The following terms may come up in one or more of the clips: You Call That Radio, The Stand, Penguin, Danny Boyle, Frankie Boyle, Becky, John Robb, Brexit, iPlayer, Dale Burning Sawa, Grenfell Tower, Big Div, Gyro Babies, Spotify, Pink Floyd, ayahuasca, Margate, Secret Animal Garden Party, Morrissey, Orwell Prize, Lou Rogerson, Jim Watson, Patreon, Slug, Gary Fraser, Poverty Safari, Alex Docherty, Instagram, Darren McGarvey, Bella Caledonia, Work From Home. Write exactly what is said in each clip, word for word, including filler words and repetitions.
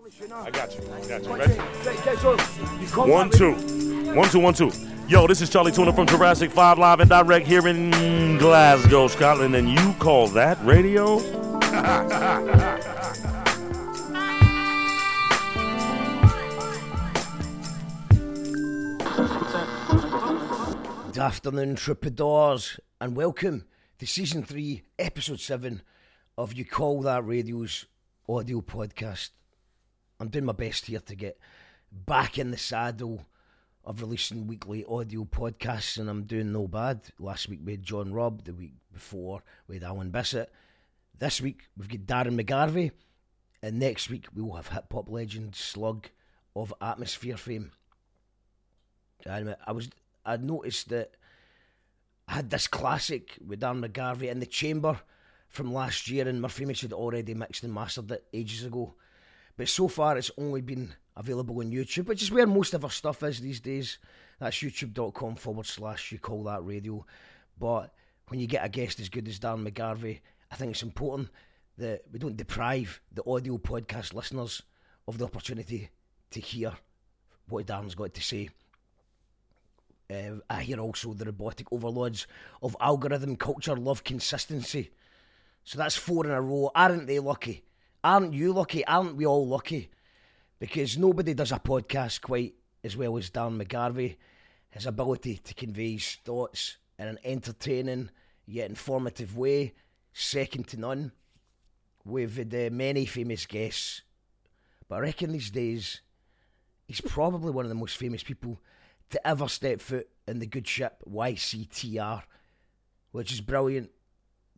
I got you. I got you. Ready? One, two. One, two, one, two. Yo, this is Charlie Tuna from Jurassic five, live and direct here in Glasgow, Scotland, and you call that radio? Good afternoon, troubadours, and welcome to Season three, Episode seven of You Call That Radio's audio podcast. I'm doing my best here to get back in the saddle of releasing weekly audio podcasts, and I'm doing no bad. Last week we had John Robb, the week before we had Alan Bissett. This week we've got Darren McGarvey, and next week we will have hip-hop legend Slug of Atmosphere fame. And I was... I noticed that I had this classic with Darren McGarvey in the chamber from last year, and Murphamish had already mixed and mastered it ages ago. But so far it's only been available on YouTube, which is where most of our stuff is these days. That's youtube.com forward slash you call that radio. But when you get a guest as good as Darren McGarvey, I think it's important that we don't deprive the audio podcast listeners of the opportunity to hear what Darren's got to say. Uh, I hear also the robotic overlords of algorithm culture love consistency. So that's four in a row. Aren't they lucky? Aren't you lucky? Aren't we all lucky? Because nobody does a podcast quite as well as Darren McGarvey. His ability to convey his thoughts in an entertaining yet informative way, second to none. We've had uh, many famous guests, but I reckon these days he's probably one of the most famous people to ever step foot in the good ship Y C T R, which is brilliant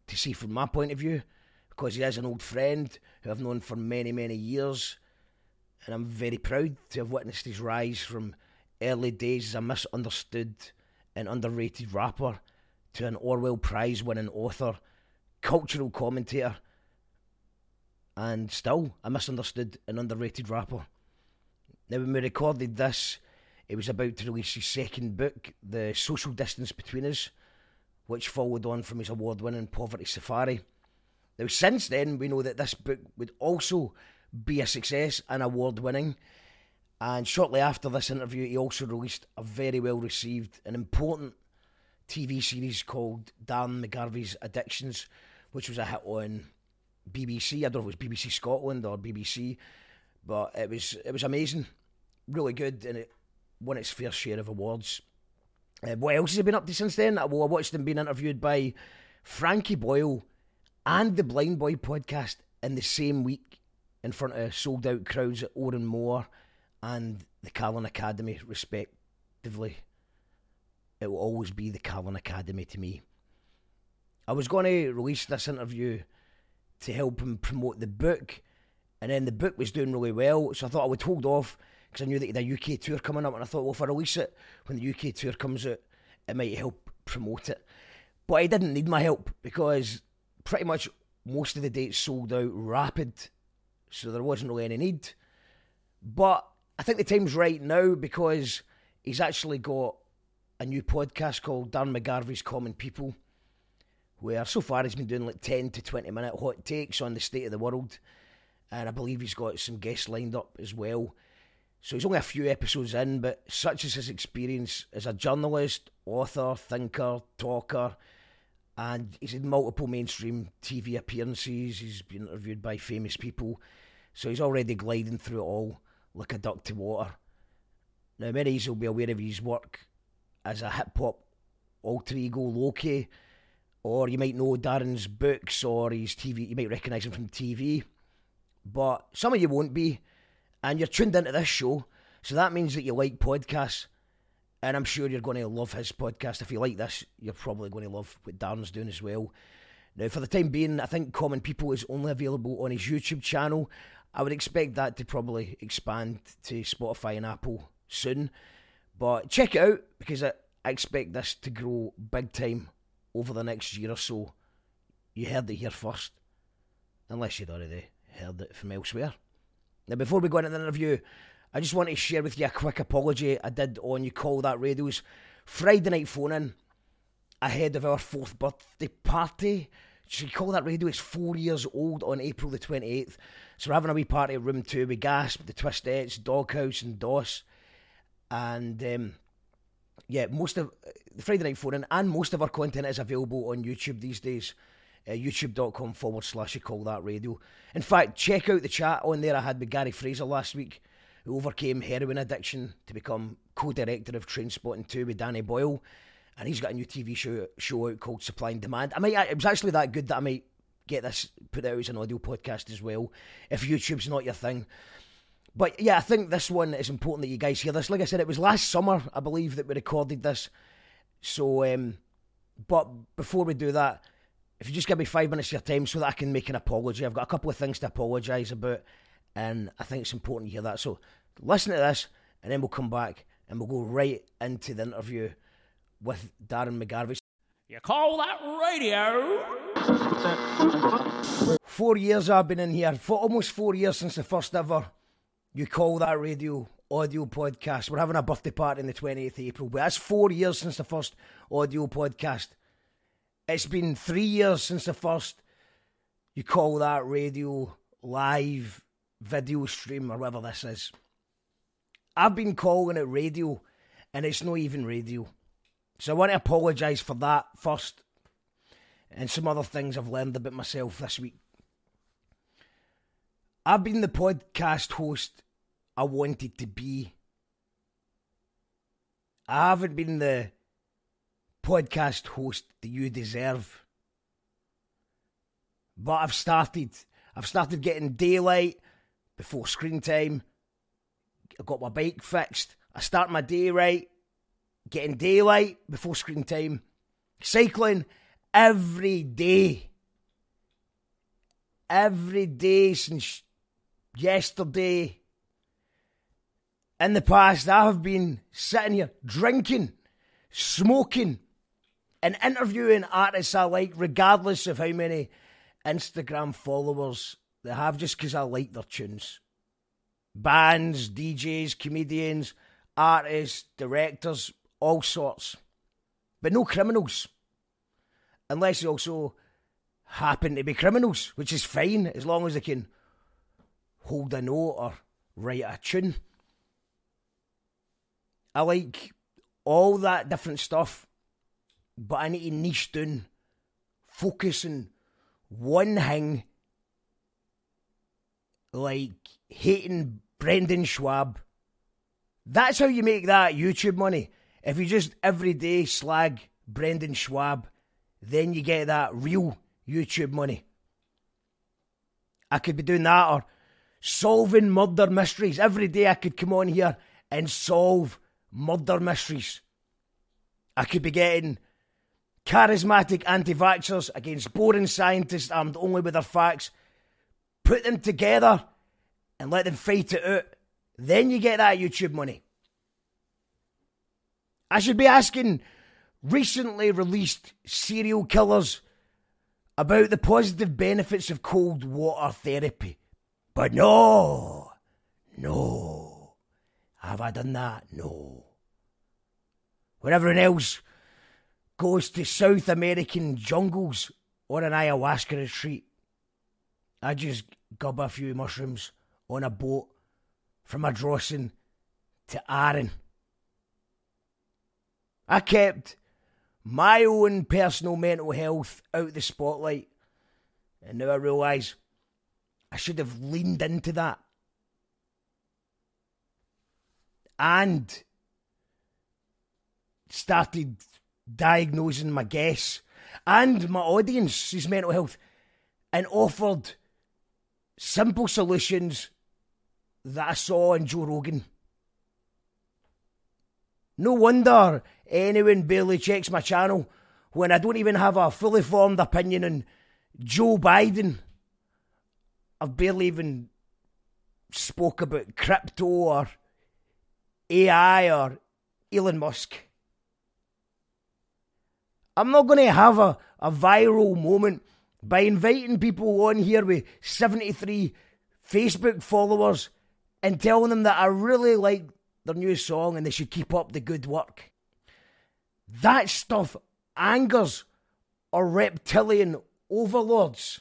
to see from my point of view, because he is an old friend who I've known for many, many years, and I'm very proud to have witnessed his rise from early days as a misunderstood and underrated rapper to an Orwell Prize winning author, cultural commentator, and still a misunderstood and underrated rapper. Now, when we recorded this, he was about to release his second book, The Social Distance Between Us, which followed on from his award-winning Poverty Safari. Now, since then, we know that this book would also be a success and award-winning. And shortly after this interview, he also released a very well-received and important T V series called Darren McGarvey's Addictions, which was a hit on B B C. I don't know if it was B B C Scotland or B B C, but it was it was amazing, really good, and it won its fair share of awards. Uh, what else has he been up to since then? Well, I watched him being interviewed by Frankie Boyle and the Blind Boy podcast in the same week in front of sold-out crowds at Òran Mór and the Callan Academy, respectively. It will always be the Callan Academy to me. I was going to release this interview to help him promote the book, and then the book was doing really well, so I thought I would hold off, because I knew that he had a U K tour coming up, and I thought, well, if I release it when the U K tour comes out, it might help promote it. But he didn't need my help, because pretty much most of the dates sold out rapid, so there wasn't really any need. But I think the time's right now, because he's actually got a new podcast called Darren McGarvey's Common People, where so far he's been doing like ten to twenty minute hot takes on the state of the world, and I believe he's got some guests lined up as well. So he's only a few episodes in, but such is his experience as a journalist, author, thinker, talker, and he's had multiple mainstream T V appearances. He's been interviewed by famous people, so he's already gliding through it all like a duck to water. Now, many of you will be aware of his work as a hip-hop alter ego Loki, or you might know Darren's books or his T V. You might recognise him from T V, but some of you won't be. And you're tuned into this show, so that means that you like podcasts, and I'm sure you're going to love his podcast. If you like this, you're probably going to love what Darren's doing as well. Now, for the time being, I think Common People is only available on his YouTube channel. I would expect that to probably expand to Spotify and Apple soon, but check it out, because I expect this to grow big time over the next year or so. You heard it here first, unless you'd already heard it from elsewhere. Now, before we go into the interview, I just want to share with you a quick apology I did on You Call That Radio's Friday night phone-in ahead of our fourth birthday party So you call that radio? It's four years old on April the twenty-eighth. So we're having a wee party at Room two. We Gasp, the Twistettes, Doghouse and DOS. And um, yeah, most of the Friday Night Phone-In and most of our content is available on YouTube these days. Uh, YouTube.com forward slash you call that radio. In fact, check out the chat on there I had with Gary Fraser last week, who overcame heroin addiction to become co-director of Trainspotting two with Danny Boyle. And he's got a new T V show, show out called Supply and Demand. I might, it was actually that good that I might get this put out as an audio podcast as well, if YouTube's not your thing. But yeah, I think this one is important that you guys hear this. Like I said, it was last summer, I believe, that we recorded this. So, um, but before we do that, if you just give me five minutes of your time so that I can make an apology. I've got a couple of things to apologise about, and I think it's important you hear that. So listen to this, and then we'll come back, and we'll go right into the interview with Darren McGarvey. You call that radio? Four years I've been in here, for almost four years since the first ever You Call That Radio audio podcast. We're having a birthday party on the twenty-eighth of April, but that's four years since the first audio podcast. It's been three years since the first You Call That Radio live video stream, or whatever this is. I've been calling it radio, and it's not even radio. So I want to apologise for that first, and some other things I've learned about myself this week. I've been the podcast host I wanted to be. I haven't been the podcast host that you deserve. But I've started. I've started getting daylight before screen time. I got my bike fixed. I start my day right. Getting daylight before screen time. Cycling every day. Every day since yesterday. In the past, I have been sitting here drinking, smoking, and interviewing artists I like, regardless of how many Instagram followers they have, just because I like their tunes. Bands, D Js, comedians, artists, directors, all sorts, but no criminals, unless they also happen to be criminals, which is fine, as long as they can hold a note or write a tune. I like all that different stuff, but I need to niche down, focus on one thing, like hating Brendan Schwab. That's how you make that YouTube money. If you just every day slag Brendan Schwab, then you get that real YouTube money. I could be doing that, or solving murder mysteries. Every day I could come on here and solve murder mysteries. I could be getting charismatic anti-vaxxers against boring scientists armed only with their facts. Put them together and let them fight it out. Then you get that YouTube money. I should be asking recently released serial killers about the positive benefits of cold water therapy. But no, no, have I done that? No. When everyone else goes to South American jungles or an ayahuasca retreat, I just gub a few mushrooms on a boat from Ardrossan to Òran. I kept my own personal mental health out of the spotlight, and now I realise I should have leaned into that. And started diagnosing my guests and my audience's mental health, and offered simple solutions that I saw in Joe Rogan. No wonder anyone barely checks my channel when I don't even have a fully formed opinion on Joe Biden. I've barely even spoke about crypto or A I or Elon Musk. I'm not going to have a, a viral moment by inviting people on here with seventy-three Facebook followers and telling them that I really like their new song and they should keep up the good work. That stuff angers a reptilian overlords.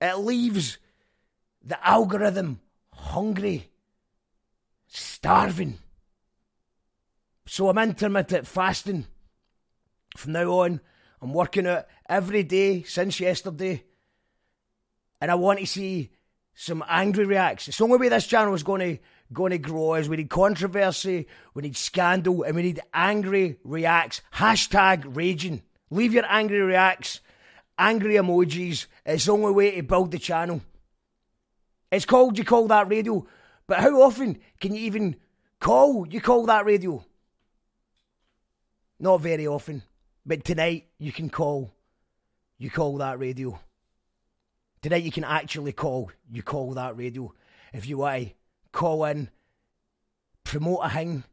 It leaves the algorithm hungry, starving. So I'm intermittent fasting. From now on, I'm working out every day since yesterday. And I want to see some angry reacts. It's the only way this channel is going to, going to grow is we need controversy, we need scandal, and we need angry reacts. Hashtag raging. Leave your angry reacts, angry emojis. It's the only way to build the channel. It's called, you call that radio. But how often can you even call, you call that radio? Not very often. But tonight you can call, you call that radio. Tonight you can actually call, you call that radio. If you want to call in, promote a thing,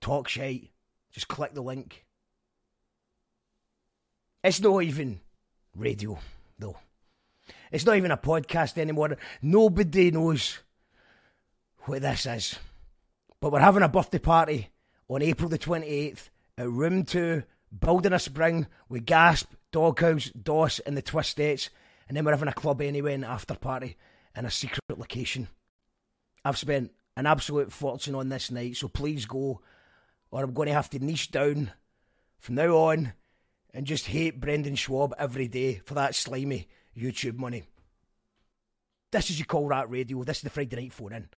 talk shite, just click the link. It's not even radio, though. It's not even a podcast anymore. Nobody knows what this is. But we're having a birthday party on April the twenty-eighth at Room two, building a spring with Gasp, Doghouse, DOS and the Twistettes. And then we're having a club anyway and an after party in a secret location. I've spent an absolute fortune on this night, so please go, or I'm going to have to niche down from now on and just hate Brendan Schwab every day for that slimy YouTube money. This is You Call That Radio. This is the Friday Night Phone-In.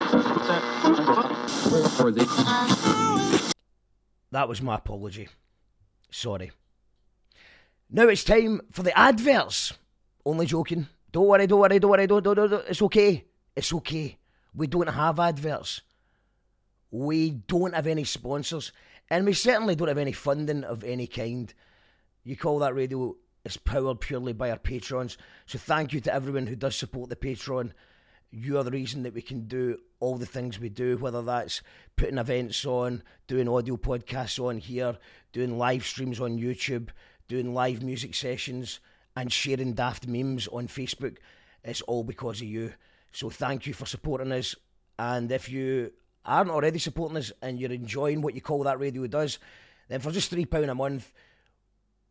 That was my apology. Sorry. Now it's time for the adverts. Only joking. Don't worry, don't worry, don't worry, don't, don't, don't, don't. It's okay. It's okay. We don't have adverts. We don't have any sponsors. And we certainly don't have any funding of any kind. You Call That Radio is powered purely by our patrons. So thank you to everyone who does support the Patreon. You are the reason that we can do all the things we do, whether that's putting events on, doing audio podcasts on here, doing live streams on YouTube, doing live music sessions, and sharing daft memes on Facebook. It's all because of you. So thank you for supporting us. And if you aren't already supporting us and you're enjoying what You Call That Radio does, then for just three pounds a month,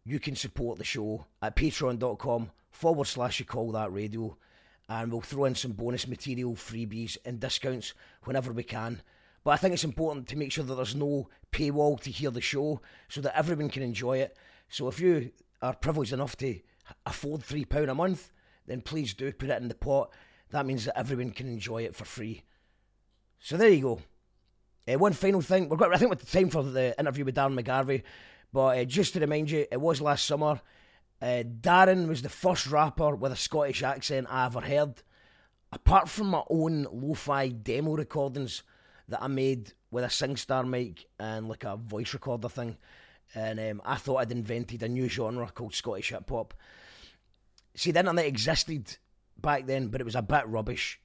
you can support the show at patreon.com forward slash You Call That Radio. And we'll throw in some bonus material, freebies and discounts whenever we can. But I think it's important to make sure that there's no paywall to hear the show so that everyone can enjoy it. So if you are privileged enough to afford three pounds a month, then please do put it in the pot. That means that everyone can enjoy it for free. So there you go. Uh, one final thing. We've got, I think we're time for the interview with Darren McGarvey. But uh, just to remind you, it was last summer. Uh, Darren was the first rapper with a Scottish accent I ever heard. Apart from my own lo-fi demo recordings that I made with a SingStar mic and like a voice recorder thing. And um, I thought I'd invented a new genre called Scottish hip-hop. See, the internet existed back then, but it was a bit rubbish,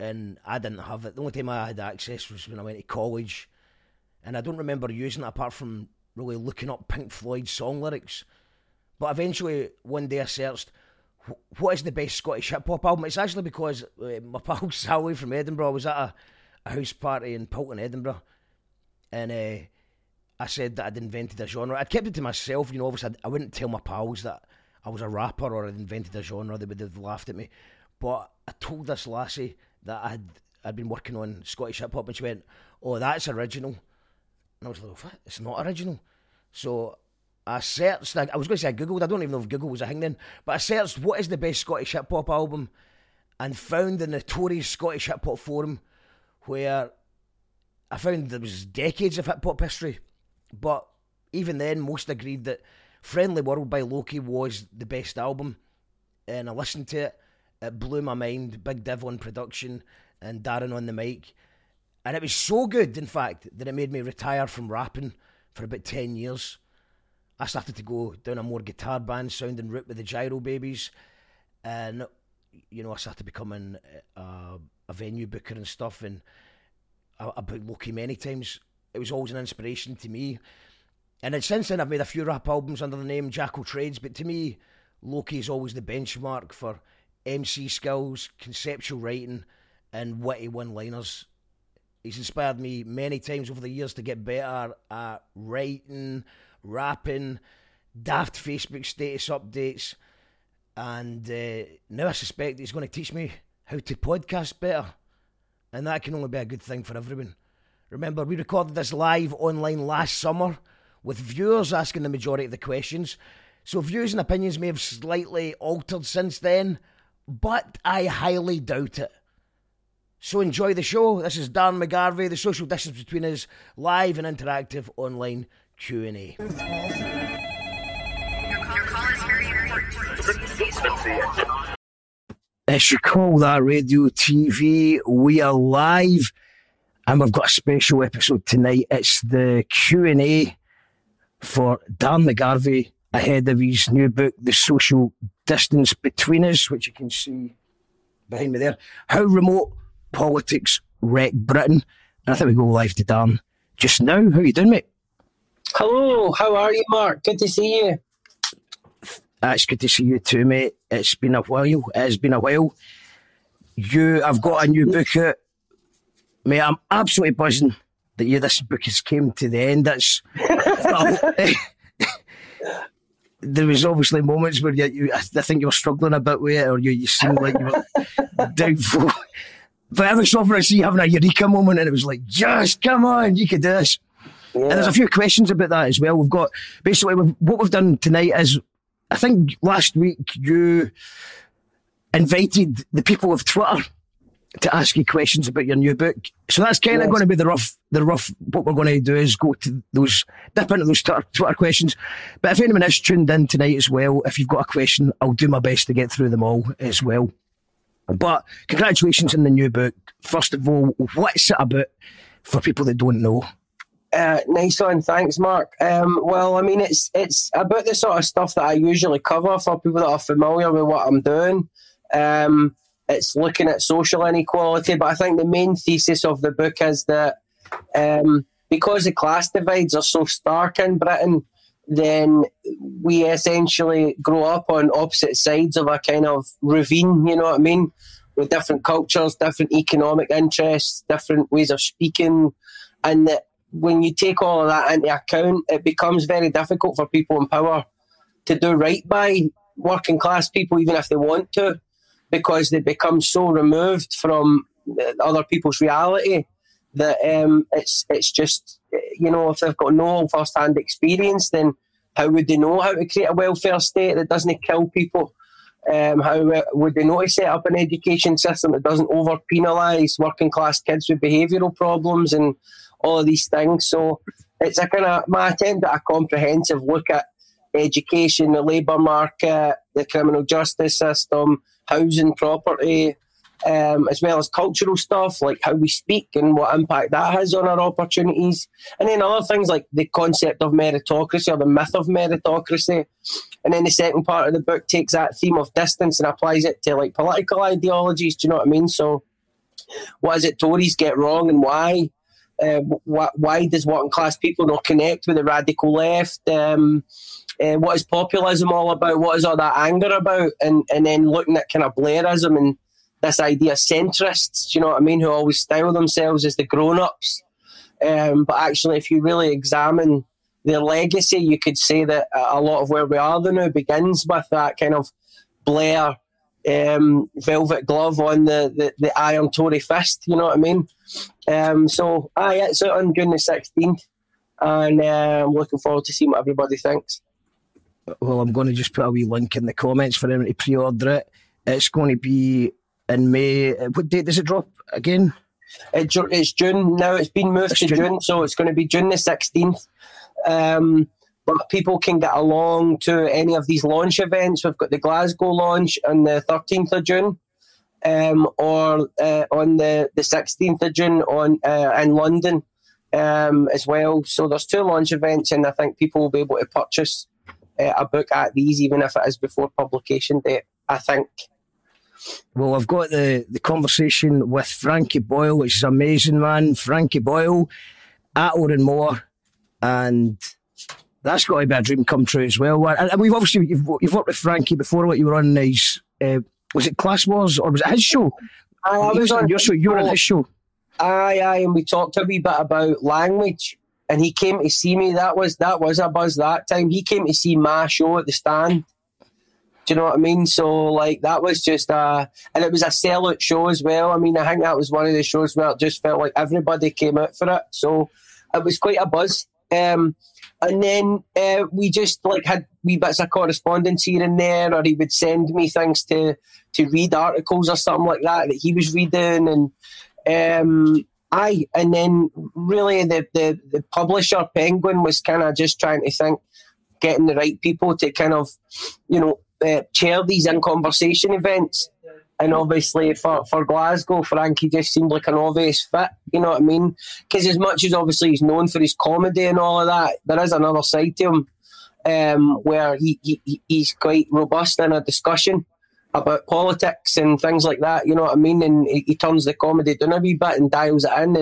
and I didn't have it. The only time I had access was when I went to college, and I don't remember using it apart from really looking up Pink Floyd song lyrics. But eventually, one day I searched, what is the best Scottish hip-hop album? It's actually because uh, my pal Sally from Edinburgh was at a, a house party in Poulton, Edinburgh, and uh, I said that I'd invented a genre. I'd kept it to myself, you know, obviously I'd, I wouldn't tell my pals that I was a rapper or I'd invented a genre. They would have laughed at me. But I told this lassie that I'd, I'd been working on Scottish hip-hop, and she went, oh, that's original. And I was like, what? It's not original. So I searched, I, I was going to say I Googled, I don't even know if Google was a thing then, but I searched what is the best Scottish hip-hop album and found the notorious Scottish hip-hop forum where I found there was decades of hip-hop history. But even then, most agreed that Friendly World by Loki was the best album. And I listened to it. It blew my mind. Big Div on production and Darren on the mic. And it was so good, in fact, that it made me retire from rapping for about ten years. I started to go down a more guitar band sounding route with the Gyro Babies. And, you know, I started becoming a, a venue booker and stuff. And I, I booked Loki many times. It was always an inspiration to me. And since then, I've made a few rap albums under the name Jackal Trades, but to me, Loki is always the benchmark for M C skills, conceptual writing, and witty one-liners. He's inspired me many times over the years to get better at writing, rapping, daft Facebook status updates, and uh, now I suspect it's going to teach me how to podcast better, and that can only be a good thing for everyone. Remember, we recorded this live online last summer with viewers asking the majority of the questions, so views and opinions may have slightly altered since then, but I highly doubt it. So enjoy the show. This is Darren McGarvey, The Social Distance Between Us, live and interactive online Q and A. Your call is very important. It's your call, that radio, T V. We are live, and we've got a special episode tonight. It's the Q and A for Darren McGarvey ahead of his new book, The Social Distance Between Us, which you can see behind me there. How Remote Politics Wrecked Britain. And I think we go live to Darren just now. How are you doing, mate? Hello, how are you, Mark? Good to see you. Uh, it's good to see you too, mate. It's been a while. It's been a while. You, I've got a new book out. Mate, I'm absolutely buzzing that you, this book has came to the end. That's... There was obviously moments where you, you, I think you were struggling a bit with it, or you, you seemed like you were doubtful. But every so often I see you having a eureka moment, and it was like, yes, come on, you could do this. Yeah. And there's a few questions about that as well. We've got, basically, we've, what we've done tonight is, I think last week you invited the people of Twitter to ask you questions about your new book. So that's kind of yes. going to be the rough, the rough, what we're going to do is go to those, dip into those Twitter, Twitter questions. But if anyone is tuned in tonight as well, if you've got a question, I'll do my best to get through them all as well. But congratulations on the new book. First of all, what's it about for people that don't know? Uh, nice one, thanks, Mark. Um, well, I mean, it's it's about the sort of stuff that I usually cover for people that are familiar with what I'm doing. Um, it's looking at social inequality, but I think the main thesis of the book is that um, because the class divides are so stark in Britain, then we essentially grow up on opposite sides of a kind of ravine, you know what I mean? With different cultures, different economic interests, different ways of speaking, and that when you take all of that into account, it becomes very difficult for people in power to do right by working class people, even if they want to, because they become so removed from other people's reality that um, it's it's just, you know, if they've got no first-hand experience, then how would they know how to create a welfare state that doesn't kill people? Um, how would they know to set up an education system that doesn't over-penalise working-class kids with behavioural problems and all of these things? So it's a kind of my attempt at a comprehensive look at education, the labour market, the criminal justice system, housing, property, um, as well as cultural stuff like how we speak and what impact that has on our opportunities. And then other things like the concept of meritocracy or the myth of meritocracy. And then the second part of the book takes that theme of distance and applies it to like political ideologies. Do you know what I mean? So what is it Tories get wrong and why? Uh, wh- why does working class people not connect with the radical left? Um, uh, what is populism all about? What is all that anger about? And and then looking at kind of Blairism and this idea of centrists, do you know what I mean, who always style themselves as the grown-ups. Um, but actually, if you really examine their legacy, you could say that a lot of where we are now begins with that kind of Blair um, velvet glove on the, the, the iron Tory fist, you know what I mean? Um, so, ah, yeah, it's out on June the sixteenth, and uh, I'm looking forward to seeing what everybody thinks. Well, I'm going to just put a wee link in the comments for anyone to pre-order it. It's going to be in May. What date does it drop again? It, it's June now. It's been moved it's to June. June, so it's going to be June the sixteenth. Um, but people can get along to any of these launch events. We've got the Glasgow launch on the thirteenth of June. Um, or uh, on the, the sixteenth of June on uh, in London um, as well. So there's two launch events, and I think people will be able to purchase uh, a book at these, even if it is before publication date, I think. Well, I've got the, the conversation with Frankie Boyle, which is amazing, man. Frankie Boyle, at Òran Mór, and that's got to be a dream come true as well. And we've obviously, you've, you've worked with Frankie before, what you were on these... Uh, Was it Class Wars or was it his show? I was on your show. You were on his show. Aye, aye, and we talked a wee bit about language. And he came to see me. That was that was a buzz that time. He came to see my show at the stand. Do you know what I mean? So, like, that was just a... And it was a sellout show as well. I mean, I think that was one of the shows where it just felt like everybody came out for it. So it was quite a buzz. Um, and then uh, we just, like, had wee bits of correspondence here and there, or he would send me things to, to read articles or something like that that he was reading. And... Um, Aye, and then really the, the, the publisher, Penguin, was kind of just trying to think, getting the right people to kind of, you know, uh, chair these in-conversation events. And obviously for, for Glasgow, Frankie just seemed like an obvious fit, you know what I mean? Because as much as obviously he's known for his comedy and all of that, there is another side to him um, where he, he he's quite robust in a discussion about politics and things like that, you know what I mean? And he, he turns the comedy down a wee bit and dials it in,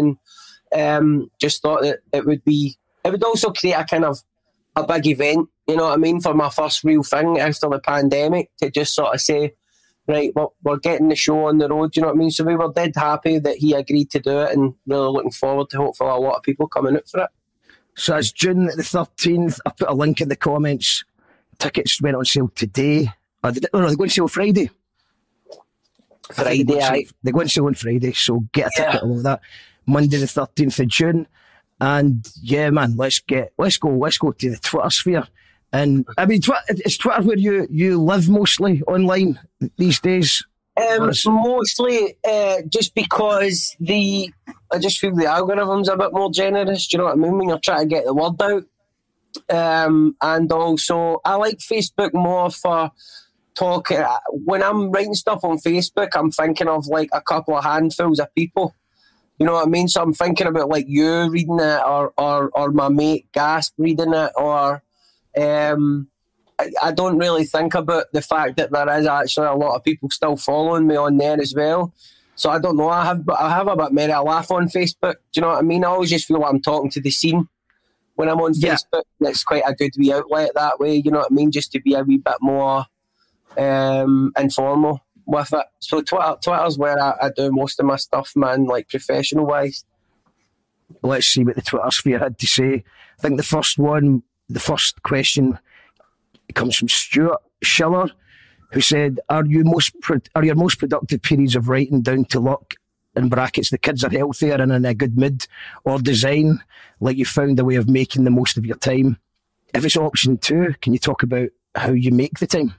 and um, just thought that it would be... It would also create a kind of a big event, you know what I mean, for my first real thing after the pandemic, to just sort of say, right, well, we're getting the show on the road, you know what I mean? So we were dead happy that he agreed to do it, and really looking forward to hopefully a lot of people coming out for it. So it's June the thirteenth. I put a link in the comments. Tickets went on sale today. Oh, no, they're going to sale Friday. Friday, they're going, sale, they're going to sale on Friday, so get a ticket yeah. all that. Monday the thirteenth of June, and yeah, man, let's get, let's go, let's go to the Twitter sphere. And I mean, twi- is Twitter where you, you live mostly online these days? Um, mostly, uh, just because the I just feel the algorithm's a bit more generous. Do you know what I mean? When you're trying to get the word out, um, and also I like Facebook more for. Talk when I'm writing stuff on Facebook, I'm thinking of like a couple of handfuls of people, you know what I mean? So I'm thinking about like you reading it, or or, or my mate Gasp reading it, or um, I, I don't really think about the fact that there is actually a lot of people still following me on there as well. So I don't know, I have I have a bit more of a laugh on Facebook, do you know what I mean? I always just feel like I'm talking to the scene when I'm on yeah. Facebook, and it's quite a good wee outlet that way, you know what I mean? Just to be a wee bit more Um, informal with it. So Twitter, Twitter's where I, I do most of my stuff, man, like professional wise. Let's see what the Twitter sphere had to say. I think the first one, the first question, comes from Stuart Schiller, who said, "Are you most pro- are your most productive periods of writing down to luck? In brackets, the kids are healthier and in a good mood, or design? Like you found a way of making the most of your time? If it's option two, can you talk about how you make the time?"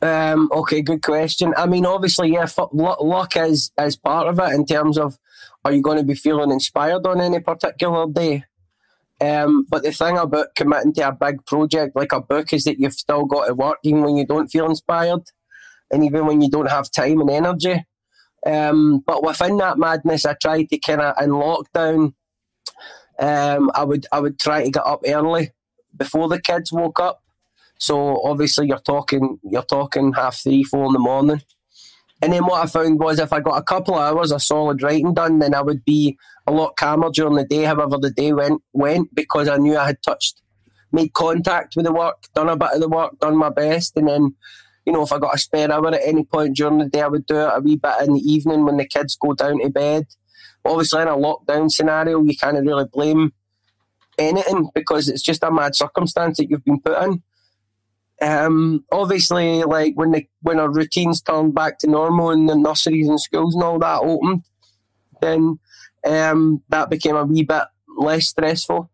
Um, okay, good question. I mean, obviously, yeah, f- luck is, is part of it in terms of, are you going to be feeling inspired on any particular day? Um, but the thing about committing to a big project like a book is that you've still got to work even when you don't feel inspired, and even when you don't have time and energy. Um, but within that madness, I tried to kind of, in lockdown, um, I would I would try to get up early before the kids woke up. So obviously you're talking you're talking half three, four in the morning. And then what I found was if I got a couple of hours of solid writing done, then I would be a lot calmer during the day, however the day went, went because I knew I had touched, made contact with the work, done a bit of the work, done my best. And then, you know, if I got a spare hour at any point during the day, I would do it a wee bit in the evening when the kids go down to bed. Obviously in a lockdown scenario, you can't really blame anything because it's just a mad circumstance that you've been put in. Um, obviously, like when the when our routines turned back to normal and the nurseries and schools and all that opened, then um, that became a wee bit less stressful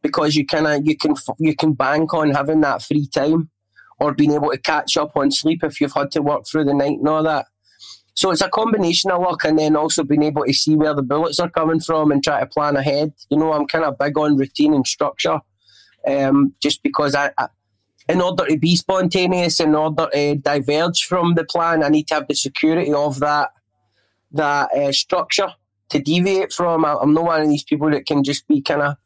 because you kind of you can you can bank on having that free time or being able to catch up on sleep if you've had to work through the night and all that. So it's a combination of luck and then also being able to see where the bullets are coming from and try to plan ahead. You know, I'm kind of big on routine and structure, um, just because I. I in order to be spontaneous, in order to diverge from the plan, I need to have the security of that that uh, structure to deviate from. I, I'm not one of these people that can just be kind of,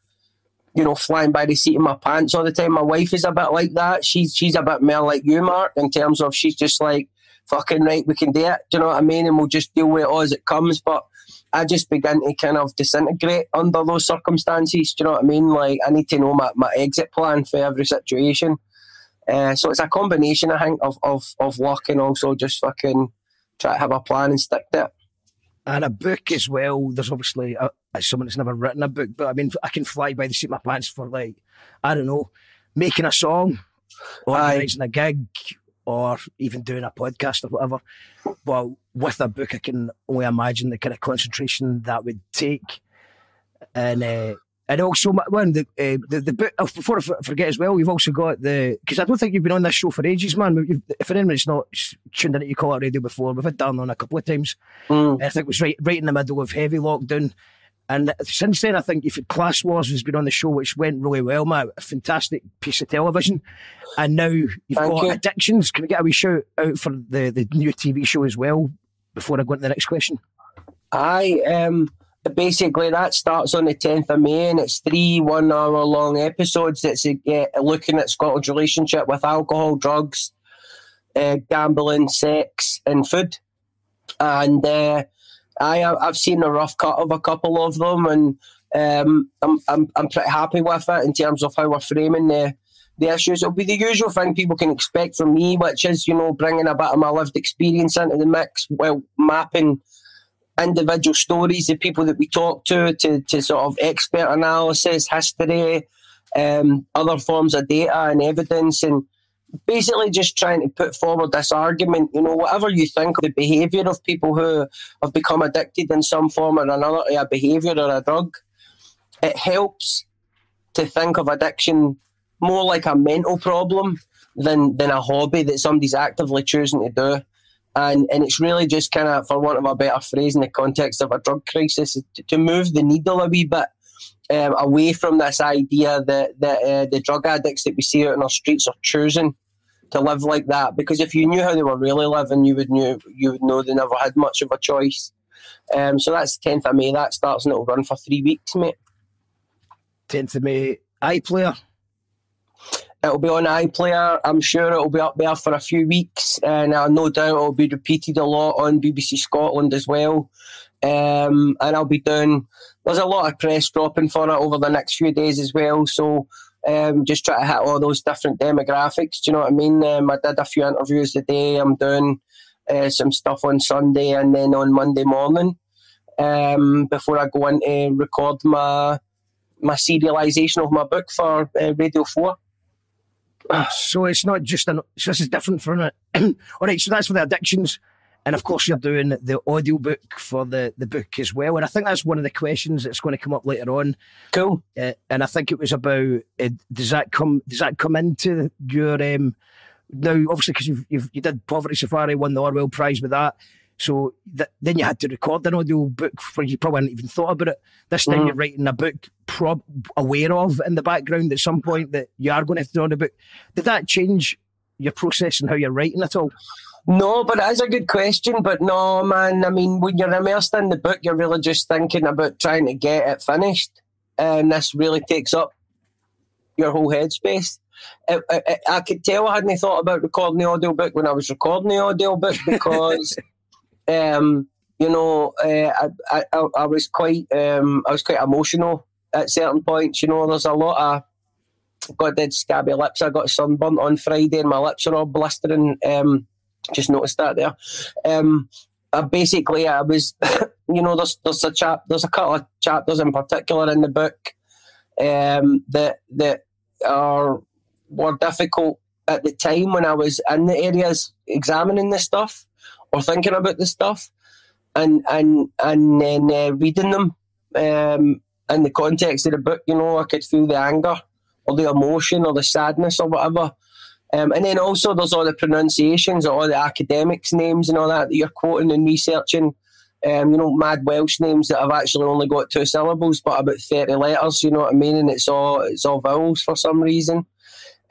you know, flying by the seat of my pants all the time. My wife is a bit like that. She's she's a bit more like you, Mark, in terms of she's just like, fucking right, we can do it. Do you know what I mean? And we'll just deal with it all as it comes. But I just begin to kind of disintegrate under those circumstances. Do you know what I mean? Like, I need to know my, my exit plan for every situation. Uh, so it's a combination, I think, of, of, of luck and also just fucking try to have a plan and stick to it. And a book as well. There's obviously a, someone that's never written a book, but I mean, I can fly by the seat of my pants for like, I don't know, making a song, organising a gig, or even doing a podcast or whatever. But with a book, I can only imagine the kind of concentration that would take. And uh, and also, one the, uh, the the book. Oh, before I forget as well, you've also got the, because I don't think you've been on this show for ages, man. You've, if anyone's not tuned in to You Call It Radio before, we've had Darren on a couple of times. Mm. I think it was right right in the middle of heavy lockdown. And since then, I think you've had Class Wars has been on the show, which went really well, Matt. A fantastic piece of television. And now you've Thank got you. Addictions. Can we get a wee shout out for the, the new T V show as well before I go into the next question? Aye, um, basically that starts on the tenth of May and it's three one-hour long episodes. It's uh, looking at Scotland's relationship with alcohol, drugs, uh, gambling, sex and food. And... Uh, I I've seen a rough cut of a couple of them, and um, I'm I'm I'm pretty happy with it in terms of how we're framing the the issues. It'll be the usual thing people can expect from me, which is, you know, bringing a bit of my lived experience into the mix, while mapping individual stories, the people that we talk to, to, to sort of expert analysis, history, um, other forms of data and evidence, and basically just trying to put forward this argument, you know, whatever you think of the behaviour of people who have become addicted in some form or another to a behaviour or a drug, it helps to think of addiction more like a mental problem than, than a hobby that somebody's actively choosing to do. And and it's really just kind of, for want of a better phrase, in the context of a drug crisis, to, to move the needle a wee bit. Um, away from this idea that, that uh, the drug addicts that we see out in our streets are choosing to live like that, because if you knew how they were really living, you would knew you would know they never had much of a choice. Um, so that's the tenth of May. That starts and it'll run for three weeks, mate. tenth of May, iPlayer. It'll be on iPlayer. I'm sure it'll be up there for a few weeks, and uh, no doubt it'll be repeated a lot on B B C Scotland as well. Um, and I'll be doing. There's a lot of press dropping for it over the next few days as well. So um, just try to hit all those different demographics. Do you know what I mean? Um, I did a few interviews today. I'm doing uh, some stuff on Sunday and then on Monday morning um, before I go in to record my my serialisation of my book for uh, Radio four. So it's not just an. So this is different from it. All right. So that's for the addictions. And of course, you're doing the audiobook for the, the book as well. And I think that's one of the questions that's going to come up later on. Cool. Uh, and I think it was about, uh, does that come does that come into your... Um, now, obviously, because you've, you've, you did Poverty Safari, won the Orwell Prize with that. So th- then you had to record an audiobook where you probably hadn't even thought about it. This time mm. you're writing a book prob- aware of in the background at some point that you are going to have to do an audiobook. Did that change your process and how you're writing at all? No, but it is a good question. But no, man, I mean, when you're immersed in the book, you're really just thinking about trying to get it finished. And this really takes up your whole headspace. It, it, I could tell I hadn't thought about recording the audiobook when I was recording the audiobook because, um, you know, uh, I, I, I was quite um, I was quite emotional at certain points. You know, there's a lot of... God, dead scabby lips. I got sunburnt on Friday and my lips are all blistering. Um, just noticed that there. Um, I basically, I was, you know, there's there's a chap, there's a couple of chapters in particular in the book um, that that are were difficult at the time when I was in the areas examining this stuff or thinking about this stuff, and and and then uh, reading them um, in the context of the book. You know, I could feel the anger or the emotion or the sadness or whatever. Um, and then also there's all the pronunciations, all the academics' names and all that that you're quoting and researching. Um, you know, mad Welsh names that have actually only got two syllables but about thirty letters, you know what I mean? And it's all it's all vowels for some reason.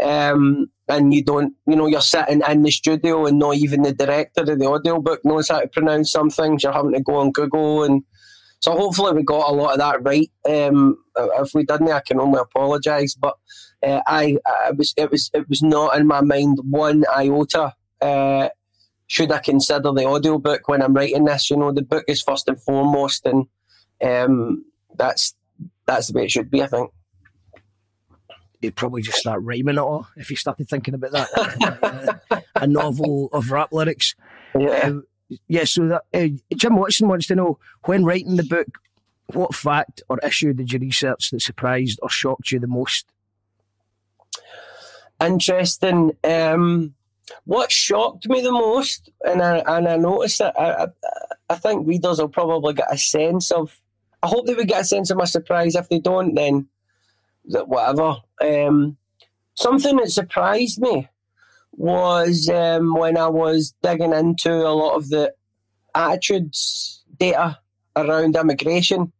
Um, and you don't, you know, you're sitting in the studio and not even the director of the audiobook knows how to pronounce some things. You're having to go on Google and... So hopefully we got a lot of that right. Um, if we didn't, I can only apologise. But uh, I, I was, it was, it was not in my mind one iota. Uh, should I consider the audiobook when I'm writing this? You know, the book is first and foremost, and um, that's that's the way it should be, I think. You'd probably just start rhyming it all if you started thinking about that. uh, a novel of rap lyrics. Yeah. Um, Yeah, so that, uh, Jim Watson wants to know, when writing the book, what fact or issue did you research that surprised or shocked you the most? Interesting. Um, What shocked me the most, and I, and I noticed that, I, I, I think readers will probably get a sense of, I hope they would get a sense of my surprise. If they don't, then that whatever. Um, something that surprised me was um, when I was digging into a lot of the attitudes data around immigration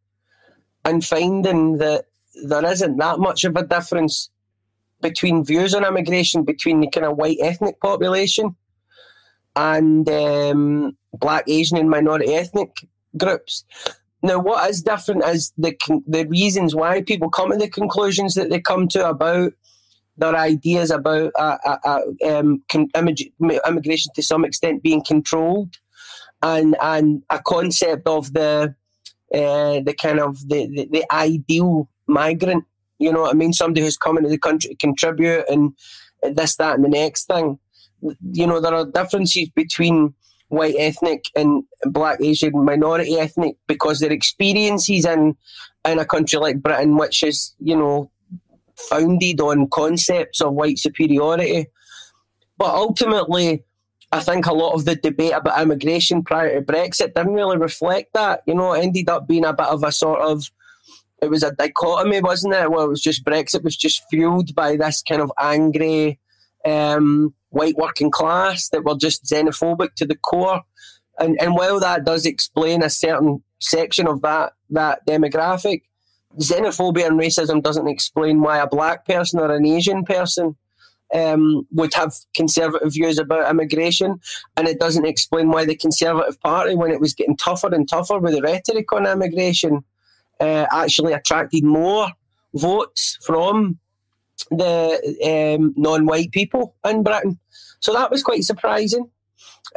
and finding that there isn't that much of a difference between views on immigration between the kind of white ethnic population and um, black, Asian and minority ethnic groups. Now, what is different is the the reasons why people come to the conclusions that they come to about their ideas about uh, uh, um, immigration to some extent being controlled, and and a concept of the uh, the kind of the, the, the ideal migrant. You know what I mean? Somebody who's coming to the country to contribute and this, that, and the next thing. You know, there are differences between white ethnic and black, Asian, minority ethnic because their experiences in, in a country like Britain, which is, you know, founded on concepts of white superiority. But ultimately, I think a lot of the debate about immigration prior to Brexit didn't really reflect that. You know, it ended up being a bit of a sort of, it was a dichotomy, wasn't it? Well, it was just Brexit was just fueled by this kind of angry um, white working class that were just xenophobic to the core. And and while that does explain a certain section of that, that demographic, xenophobia and racism doesn't explain why a black person or an Asian person um, would have conservative views about immigration. And it doesn't explain why the Conservative Party, when it was getting tougher and tougher with the rhetoric on immigration, Uh, actually attracted more votes from the um, non-white people in Britain. So that was quite surprising.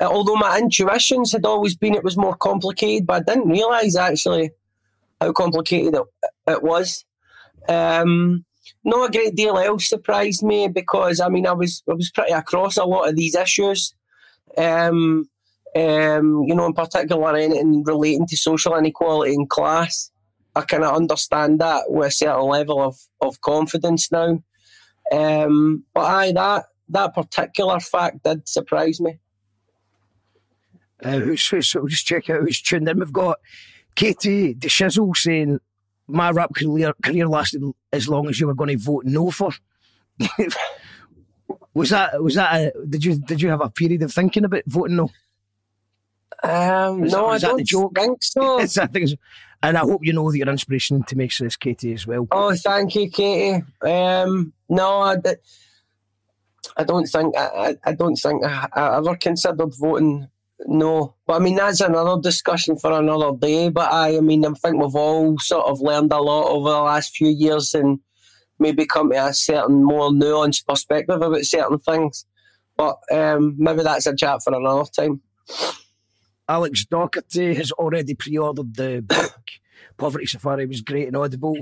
Uh, although my intuitions had always been it was more complicated, but I didn't realise actually how complicated it, it was. Um, not a great deal else surprised me because, I mean, I was I was pretty across a lot of these issues. Um, um, you know, in particular anything relating to social inequality and class. I kind of understand that with a certain level of, of confidence now. Um, but aye, that that particular fact did surprise me. Uh, so, so we'll just check out who's tuned in. We've got Katie DeShizzle saying, my rap career, career lasted as long as you were going to vote no for. was that, was that a, did you did you have a period of thinking about voting no? Um, was no, that, I that don't the joke? think so. It's, I think so. And I hope you know that your inspiration to make this, Katie, as well. Oh, thank you, Katie. Um, no, I, I don't think I, I don't think I, I ever considered voting no. But I mean, that's another discussion for another day. But I, I mean, I think we've all sort of learned a lot over the last few years and maybe come to a certain more nuanced perspective about certain things. But um, maybe that's a chat for another time. Alex Docherty has already pre-ordered the book. Poverty Safari was great and audible.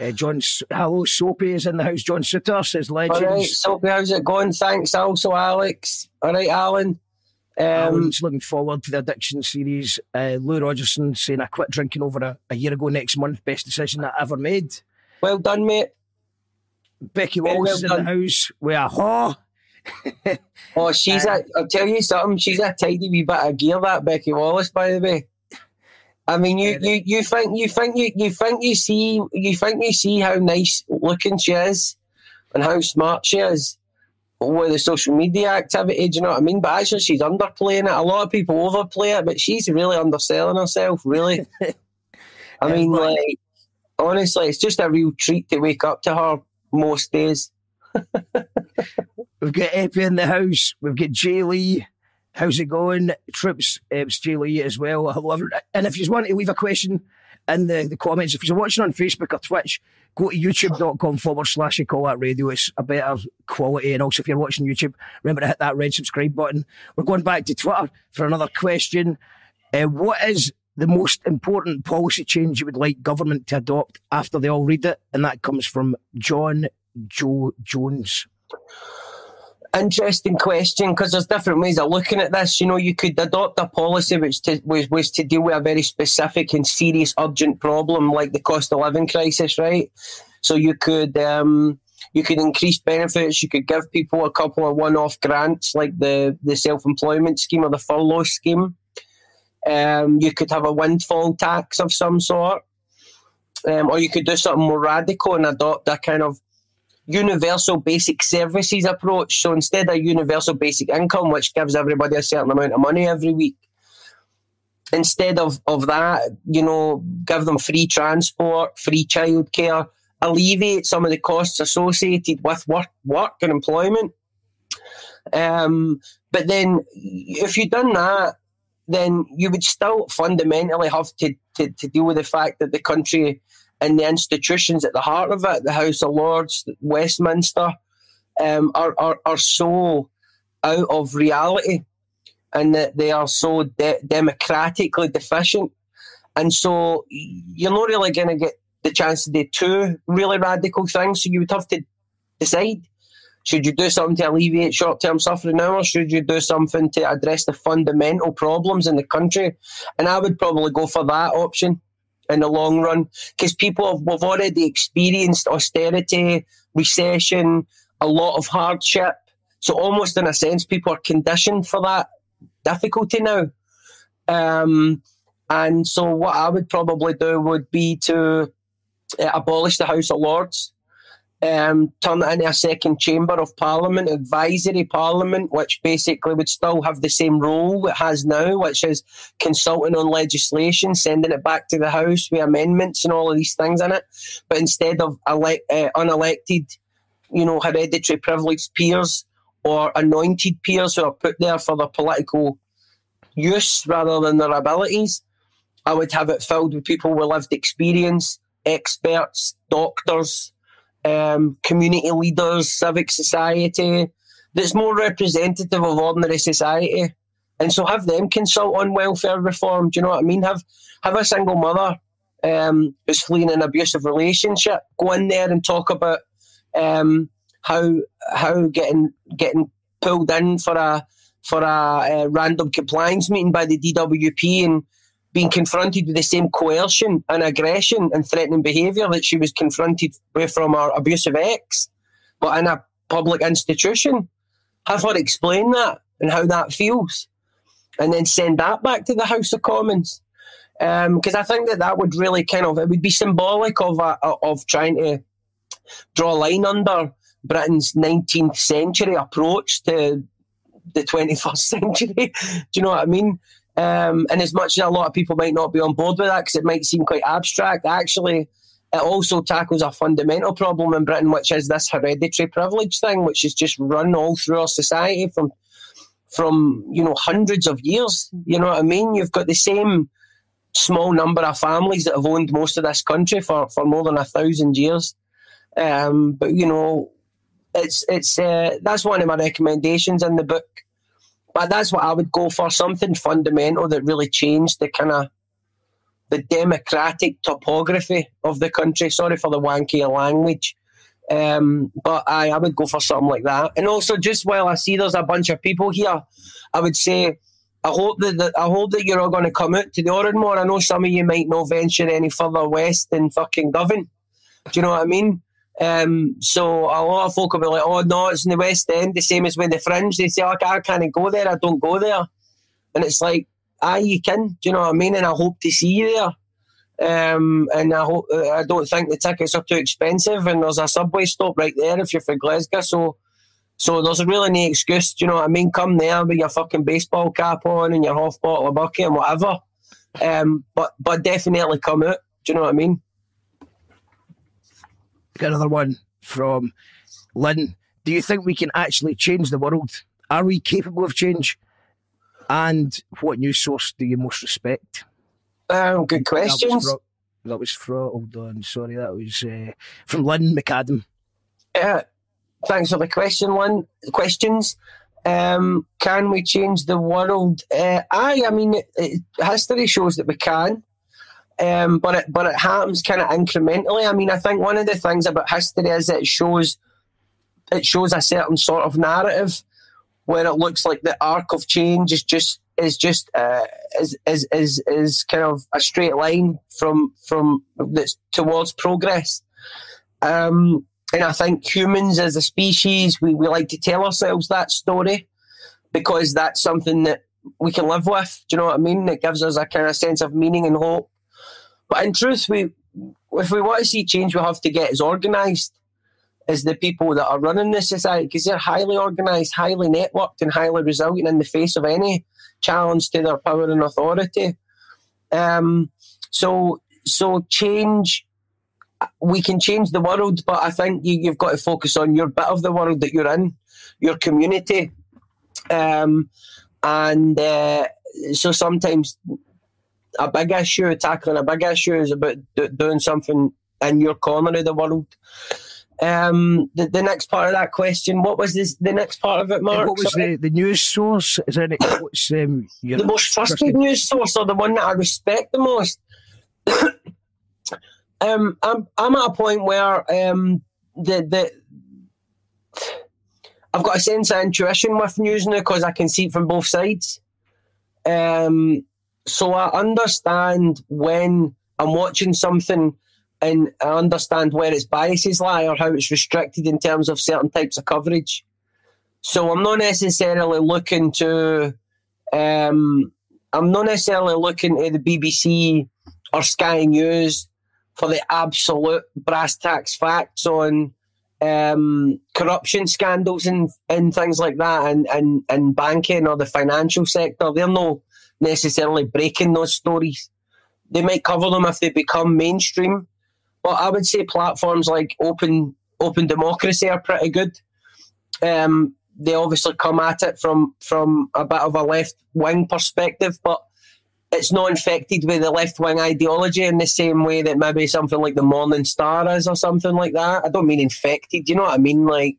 Uh, John, S- hello, Soapy is in the house. John Suter says legends. All right, Soapy, how's it going? Thanks also, Alex. All right, Alan. Um, Alan's looking forward to the addiction series. Uh, Lou Rogerson saying, I quit drinking over a, a year ago next month. Best decision I ever made. Well done, mate. Becky Wallace is well in the house with a haw. oh, she's a, I'll tell you something, she's a tidy wee bit of gear, that Becky Wallace, by the way. I mean, you, you, you think you think you, you think you see you think you see how nice looking she is and how smart she is with the social media activity, do you know what I mean? But actually she's underplaying it. A lot of people overplay it, but she's really underselling herself, really. I mean, like, honestly, it's just a real treat to wake up to her most days. We've got Epi in the house. We've got Jay Lee. How's it going? Troops, it's Jay Lee as well. Hello, everyone. And if you want to leave a question in the, the comments, if you're watching on Facebook or Twitch, go to youtube.com forward slash you call that radio. It's a better quality. And also, if you're watching YouTube, remember to hit that red subscribe button. We're going back to Twitter for another question. Uh, what is the most important policy change you would like government to adopt after they all read it? And that comes from John Joe Jones. Interesting question, because there's different ways of looking at this. You know, you could adopt a policy which to, was, was to deal with a very specific and serious urgent problem like the cost of living crisis, right? So you could um, you can increase benefits, you could give people a couple of one-off grants like the, the self-employment scheme or the furlough scheme. Um, you could have a windfall tax of some sort. Um, or you could do something more radical and adopt a kind of universal basic services approach. So instead of universal basic income, which gives everybody a certain amount of money every week, instead of, of that, you know, give them free transport, free childcare, alleviate some of the costs associated with work, work and employment. Um, but then if you'd done that, then you would still fundamentally have to, to, to deal with the fact that the country and the institutions at the heart of it, the House of Lords, Westminster, um, are, are, are so out of reality and that they are so de- democratically deficient. And so you're not really going to get the chance to do two really radical things. So you would have to decide, should you do something to alleviate short-term suffering now, or should you do something to address the fundamental problems in the country? And I would probably go for that option in the long run, because people have, we've already experienced austerity, recession, a lot of hardship. So almost in a sense, people are conditioned for that difficulty now. Um, and so what I would probably do would be to uh, abolish the House of Lords, Um, turn it into a second chamber of parliament, advisory parliament, which basically would still have the same role it has now, which is consulting on legislation, sending it back to the House with amendments and all of these things in it. But instead of ele- uh, unelected, you know, hereditary privileged peers or anointed peers who are put there for their political use rather than their abilities, I would have it filled with people with lived experience, experts, doctors, Um, community leaders, civic society, that's more representative of ordinary society. And so have them consult on welfare reform. Do you know what I mean? Have have a single mother um, who's fleeing an abusive relationship go in there and talk about um, how how getting getting pulled in for a for a, a random compliance meeting by the D W P and being confronted with the same coercion and aggression and threatening behaviour that she was confronted with from her abusive ex, but in a public institution. Have her explain that and how that feels, and then send that back to the House of Commons. Because um, I think that that would really kind of, it would be symbolic of a, of trying to draw a line under Britain's nineteenth century approach to the twenty-first century. Do you know what I mean? Um, and as much as a lot of people might not be on board with that because it might seem quite abstract, actually, it also tackles a fundamental problem in Britain, which is this hereditary privilege thing, which is just run all through our society from, from you know, hundreds of years. You know what I mean? You've got the same small number of families that have owned most of this country for, for more than a thousand years. Um, but, you know, it's it's uh, that's one of my recommendations in the book. But that's what I would go for, something fundamental that really changed the kind of the democratic topography of the country. Sorry for the wanky language. Um, but I, I would go for something like that. And also, just while I see there's a bunch of people here, I would say, I hope that, that I hope that you're all going to come out to the Òran Mór. I know some of you might not venture any further west than fucking Govan. Do you know what I mean? Um, so a lot of folk will be like, oh no, it's in the West End, the same as when the Fringe, they say, oh, I can't go there, I don't go there. And it's like, aye, you can, do you know what I mean? And I hope to see you there. Um, and I hope, I don't think the tickets are too expensive, and there's a subway stop right there if you're from Glasgow, so so there's really no excuse, do you know what I mean? Come there with your fucking baseball cap on and your half bottle of bucky and whatever, um, but, but definitely come out, do you know what I mean? Got another one from Lynn. Do you think we can actually change the world? Are we capable of change? And what news source do you most respect? Um, good questions. That was from, that was from hold on, sorry, that was uh, from Lynn McAdam. Uh, thanks for the question, Lynn. Questions. Um, can we change the world? Uh, aye, I mean, it, it, history shows that we can. Um, but it but it happens kind of incrementally. I mean, I think one of the things about history is it shows it shows a certain sort of narrative where it looks like the arc of change is just is just uh, is is is is kind of a straight line from from that's towards progress. Um, And I think humans as a species, we, we like to tell ourselves that story because that's something that we can live with. Do you know what I mean? It gives us a kind of sense of meaning and hope. But in truth, we if we want to see change, we have to get as organised as the people that are running this society, because they're highly organised, highly networked and highly resilient in the face of any challenge to their power and authority. Um, so so change, we can change the world, but I think you, you've got to focus on your bit of the world that you're in, your community. Um, and uh, so sometimes a big issue, tackling a big issue is about do, doing something in your corner of the world. Um, the, the next part of that question, what was this, the next part of it, Mark? And what was the, the news source? Is there any, what's, um, your the most trusted news source, or the one that I respect the most? um, I'm I'm at a point where um, the the I've got a sense of intuition with news now because I can see it from both sides. Um, so I understand when I'm watching something. And I understand where its biases lie or how it's restricted in terms of certain types of coverage. So I'm not necessarily looking to, um, I'm not necessarily looking to the B B C or Sky News for the absolute brass tacks facts on um, corruption scandals and, and things like that, and, and, and banking or the financial sector. They're not necessarily breaking those stories. They might cover them if they become mainstream. But I would say platforms like Open Open Democracy are pretty good. Um, they obviously come at it from, from a bit of a left-wing perspective, but it's not infected with the left-wing ideology in the same way that maybe something like the Morning Star is or something like that. I don't mean infected, you know what I mean? Like,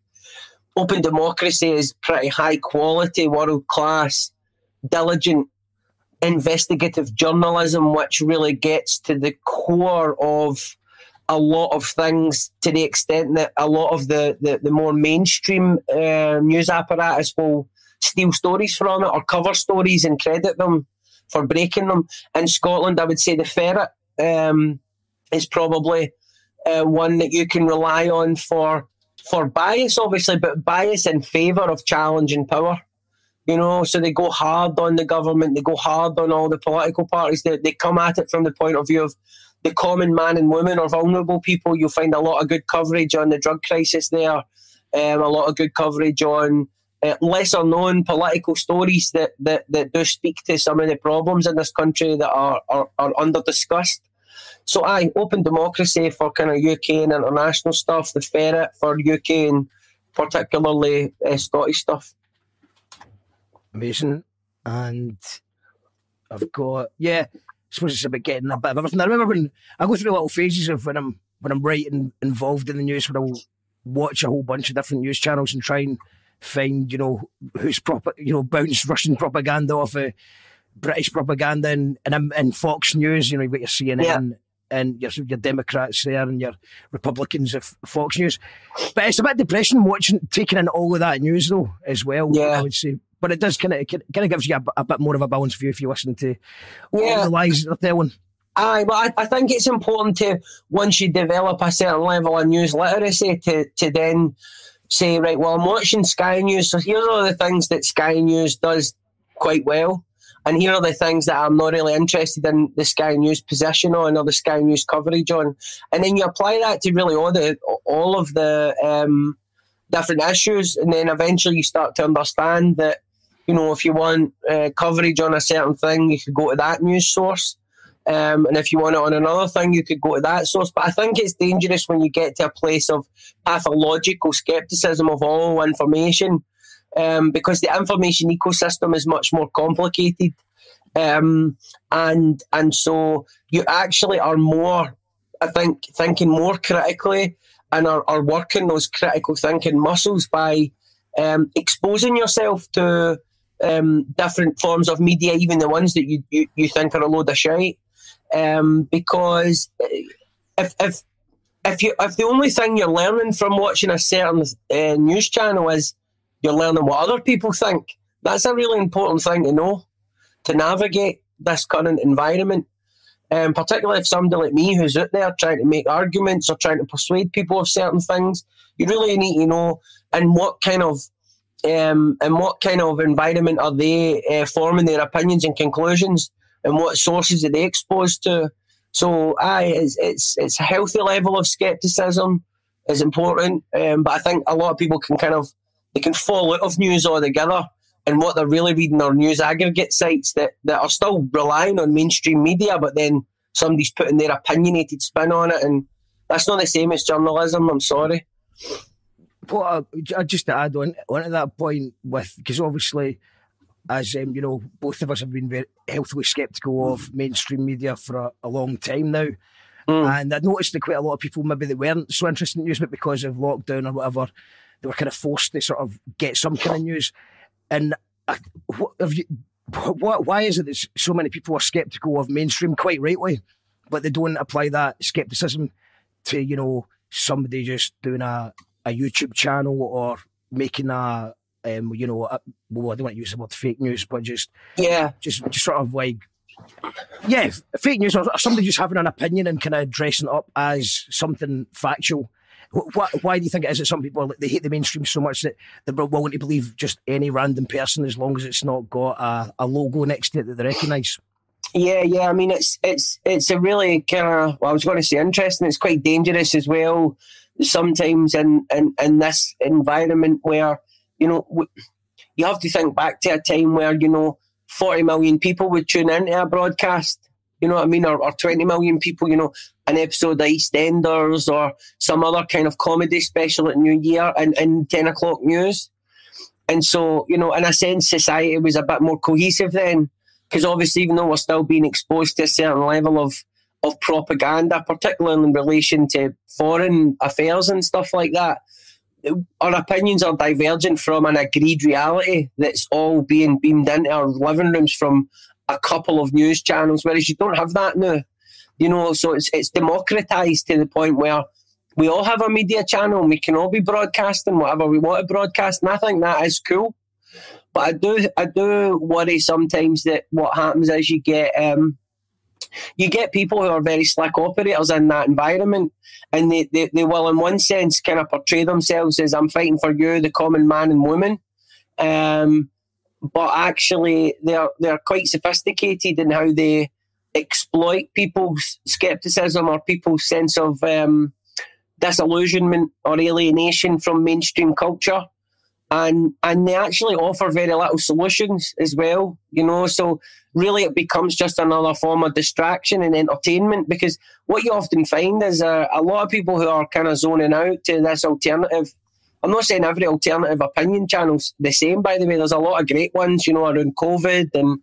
Open Democracy is pretty high-quality, world-class, diligent, investigative journalism, which really gets to the core of a lot of things to the extent that a lot of the, the, the more mainstream uh, news apparatus will steal stories from it or cover stories and credit them for breaking them. In Scotland, I would say the Ferret um, is probably uh, one that you can rely on for for bias, obviously, but bias in favour of challenge and power. You know, so they go hard on the government, they go hard on all the political parties. They, they come at it from the point of view of the common man and woman or vulnerable people. You'll find a lot of good coverage on the drug crisis there, um, a lot of good coverage on uh, lesser-known political stories that, that, that do speak to some of the problems in this country that are, are, are under-discussed. So aye, Open Democracy for kind of U K and international stuff, the Ferret for U K and particularly uh, Scottish stuff. Amazing. And I've got, yeah... I suppose it's about getting a bit of everything. I remember when I go through little phases of when I'm when I'm writing, involved in the news, where I'll watch a whole bunch of different news channels and try and find, you know, who's proper, you know, bounce Russian propaganda off of British propaganda and and, and Fox News. You know, you've got your C N N yeah. and your your Democrats there and your Republicans of Fox News. But it's a bit depressing watching, taking in all of that news though as well. Yeah. I would say. But it does kind of kind of gives you a, a bit more of a balanced view if you listen to all yeah. the lies they're telling. Aye, but I, I think it's important to, once you develop a certain level of news literacy, to to then say, right, well, I'm watching Sky News, so here are the things that Sky News does quite well, and here are the things that I'm not really interested in the Sky News position on or the Sky News coverage on. And then you apply that to really all, the, all of the um, different issues, and then eventually you start to understand that, you know, if you want uh, coverage on a certain thing, you could go to that news source. Um, and if you want it on another thing, you could go to that source. But I think it's dangerous when you get to a place of pathological scepticism of all information, um, because the information ecosystem is much more complicated. Um, and and so you actually are more, I think, thinking more critically and are, are working those critical thinking muscles by um, exposing yourself to... Um, different forms of media, even the ones that you, you, you think are a load of shite, um, because if if if you if the only thing you're learning from watching a certain uh, news channel is you're learning what other people think, that's a really important thing to know to navigate this current environment. um, particularly if somebody like me who's out there trying to make arguments or trying to persuade people of certain things. You really need to know in what kind of um, in what kind of environment are they uh, forming their opinions and conclusions, and what sources are they exposed to. So, aye, it's it's, it's a healthy level of scepticism is important, um, but I think a lot of people can kind of they can fall out of news altogether, and what they're really reading are news aggregate sites that, that are still relying on mainstream media, but then somebody's putting their opinionated spin on it, and that's not the same as journalism, I'm sorry. Well, uh, just to add on, on to that point, with because obviously, as um, you know, both of us have been very healthily sceptical of mainstream media for a, a long time now. Mm. And I noticed that quite a lot of people maybe they weren't so interested in news, but because of lockdown or whatever, they were kind of forced to sort of get some kind of news. And I, what have you? What? Why is it that so many people are sceptical of mainstream, quite rightly, but they don't apply that scepticism to, you know, somebody just doing a, a YouTube channel or making a um, you know a, well, I don't want to use the word fake news, but just yeah, just just sort of like. Yeah, fake news or somebody just having an opinion and kind of dressing it up as something factual. Why, why do you think it is that some people are, they hate the mainstream so much that they're willing to believe just any random person as long as it's not got a, a logo next to it that they recognise? Yeah, yeah. I mean, it's it's it's a really kind of well, I was going to say interesting. It's quite dangerous as well sometimes in in, in this environment where you know w- you have to think back to a time where you know. forty million people would tune into a broadcast, you know what I mean, or, or twenty million people, you know, an episode of EastEnders or some other kind of comedy special at New Year and, and ten o'clock news. And so, you know, in a sense, society was a bit more cohesive then, because obviously, even though we're still being exposed to a certain level of, of propaganda, particularly in relation to foreign affairs and stuff like that, our opinions are divergent from an agreed reality that's all being beamed into our living rooms from a couple of news channels, whereas you don't have that now. You know, so it's it's democratised to the point where we all have a media channel and we can all be broadcasting whatever we want to broadcast, and I think that is cool. But I do I do worry sometimes that what happens is you get um, you get people who are very slick operators in that environment, and they, they, they will in one sense kind of portray themselves as I'm fighting for you, the common man and woman, um, but actually they're they're quite sophisticated in how they exploit people's scepticism or people's sense of um, disillusionment or alienation from mainstream culture, and and they actually offer very little solutions as well, you know, so really it becomes just another form of distraction and entertainment, because what you often find is a, a lot of people who are kind of zoning out to this alternative. I'm not saying every alternative opinion channel's the same, by the way. There's a lot of great ones, you know, around COVID and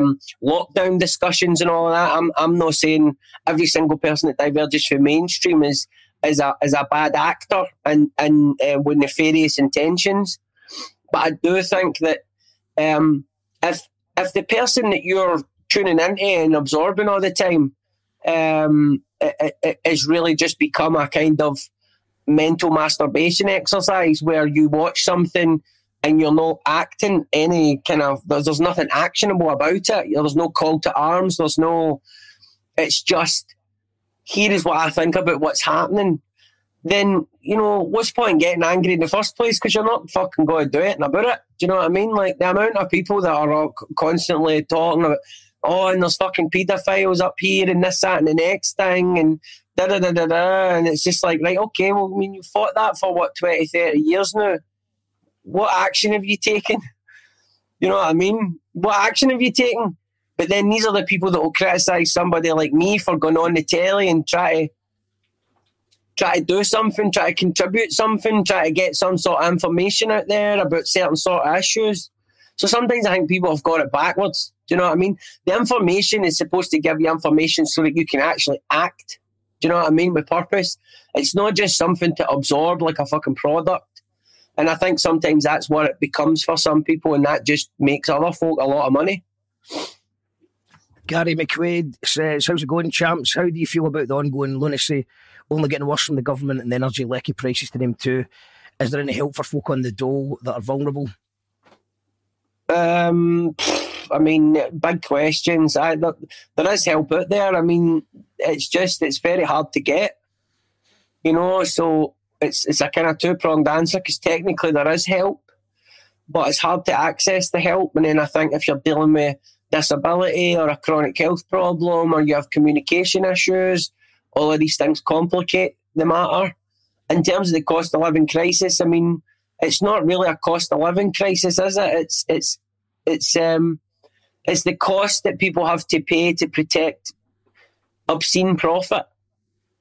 um, lockdown discussions and all of that. I'm I'm not saying every single person that diverges from mainstream is is a is a bad actor and and uh, with nefarious intentions, but I do think that um, if If the person that you're tuning into and absorbing all the time um, is really just become a kind of mental masturbation exercise where you watch something and you're not acting any kind of, there's, there's nothing actionable about it. There's no call to arms. There's no, it's just, here is what I think about what's happening. Then, you know, what's the point getting angry in the first place? Because you're not fucking going to do it about it. Do you know what I mean? Like, the amount of people that are constantly talking about, oh, and there's fucking paedophiles up here and this, that, and the next thing, and da-da-da-da-da, and it's just like, right, okay, well, I mean, you fought that for, what, twenty, thirty years now? What action have you taken? You know what I mean? What action have you taken? But then these are the people that will criticise somebody like me for going on the telly and try to try to do something, try to contribute something, try to get some sort of information out there about certain sort of issues. So sometimes I think people have got it backwards. Do you know what I mean? The information is supposed to give you information so that you can actually act. Do you know what I mean? With purpose. It's not just something to absorb like a fucking product. And I think sometimes that's what it becomes for some people, and that just makes other folk a lot of money. Gary McQuaid says, how's it going, champs? How do you feel about the ongoing lunacy? Only getting worse from the government and the energy lecky prices to name two. Is there any help for folk on the dole that are vulnerable? Um, I mean, big questions. I, there, there is help out there. I mean, it's just, it's very hard to get, you know, so it's it's a kind of two-pronged answer, because technically there is help, but it's hard to access the help. And then I think if you're dealing with disability or a chronic health problem, or you have communication issues, all of these things complicate the matter. In terms of the cost of living crisis, I mean, it's not really a cost of living crisis, is it? It's it's it's um it's the cost that people have to pay to protect obscene profit.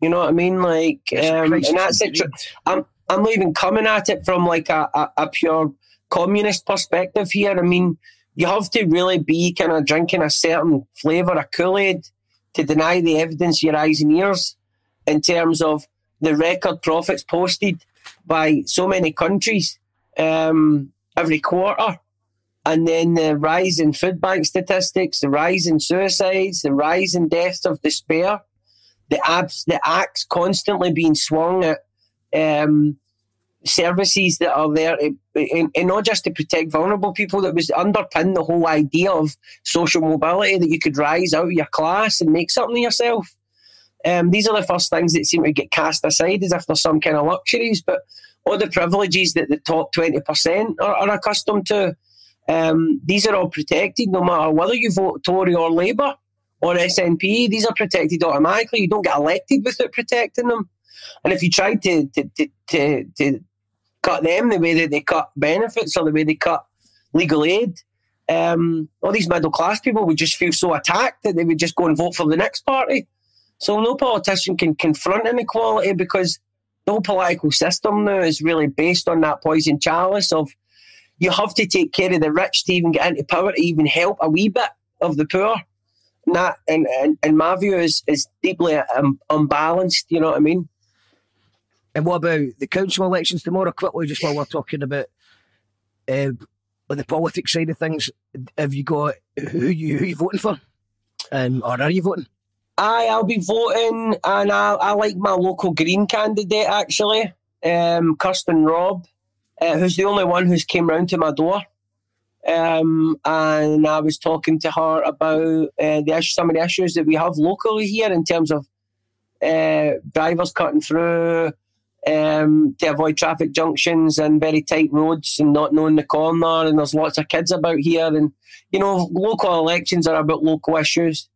You know what I mean? Like, um, and that's it. I'm I'm not even coming at it from like a, a, a pure communist perspective here. I mean, you have to really be kind of drinking a certain flavour of Kool-Aid to deny the evidence your eyes and ears in terms of the record profits posted by so many countries um, every quarter. And then the rise in food bank statistics, the rise in suicides, the rise in deaths of despair, the, abs- the axe constantly being swung at um, services that are there, and, and not just to protect vulnerable people. That was underpinned the whole idea of social mobility, that you could rise out of your class and make something of yourself. Um, these are the first things that seem to get cast aside as if they're some kind of luxuries, but all the privileges that the top twenty percent are, are accustomed to, um, these are all protected no matter whether you vote Tory or Labour or S N P. These are protected automatically. You don't get elected without protecting them. And if you try to, to, to, to, to cut them the way that they cut benefits or the way they cut legal aid, um, all these middle class people would just feel so attacked that they would just go and vote for the next party. So no politician can confront inequality, because the whole political system now is really based on that poison chalice of you have to take care of the rich to even get into power, to even help a wee bit of the poor. And that, in, in, in my view, is, is deeply um, unbalanced, you know what I mean? And what about the council elections tomorrow? Quickly, just while we're talking about uh, the politics side of things, have you got who, you, who you're voting for? Um, or are you voting? Aye, I'll be voting, and I, I like my local Green candidate, actually, um, Kirsten Robb, uh, who's the only one who's came round to my door. Um, and I was talking to her about uh, the issue, some of the issues that we have locally here in terms of uh, drivers cutting through um, to avoid traffic junctions and very tight roads and not knowing the corner, and there's lots of kids about here. And, you know, local elections are about local issues.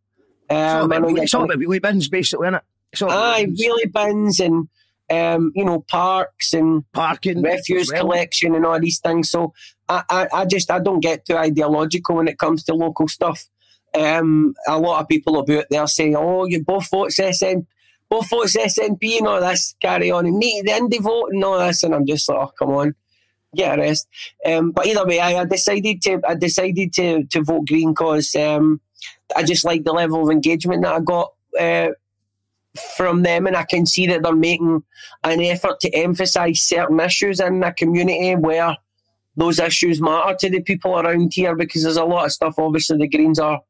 Um, it's all about wee bins, basically, isn't it? It's all aye, wheelie bins and, um, you know, parks and parking, refuse well. collection and all these things. So I, I, I just, I don't get too ideological when it comes to local stuff. Um, a lot of people about there saying, oh, you both votes S N P, both votes S N P and all this, carry on. And need the indie vote and all this. And I'm just like, oh, come on, get a rest. Um, but either way, I, I decided to, I decided to, to vote Green because, um, I just like the level of engagement that I got uh, from them, and I can see that they're making an effort to emphasise certain issues in the community where those issues matter to the people around here, because there's a lot of stuff, obviously, the Greens are,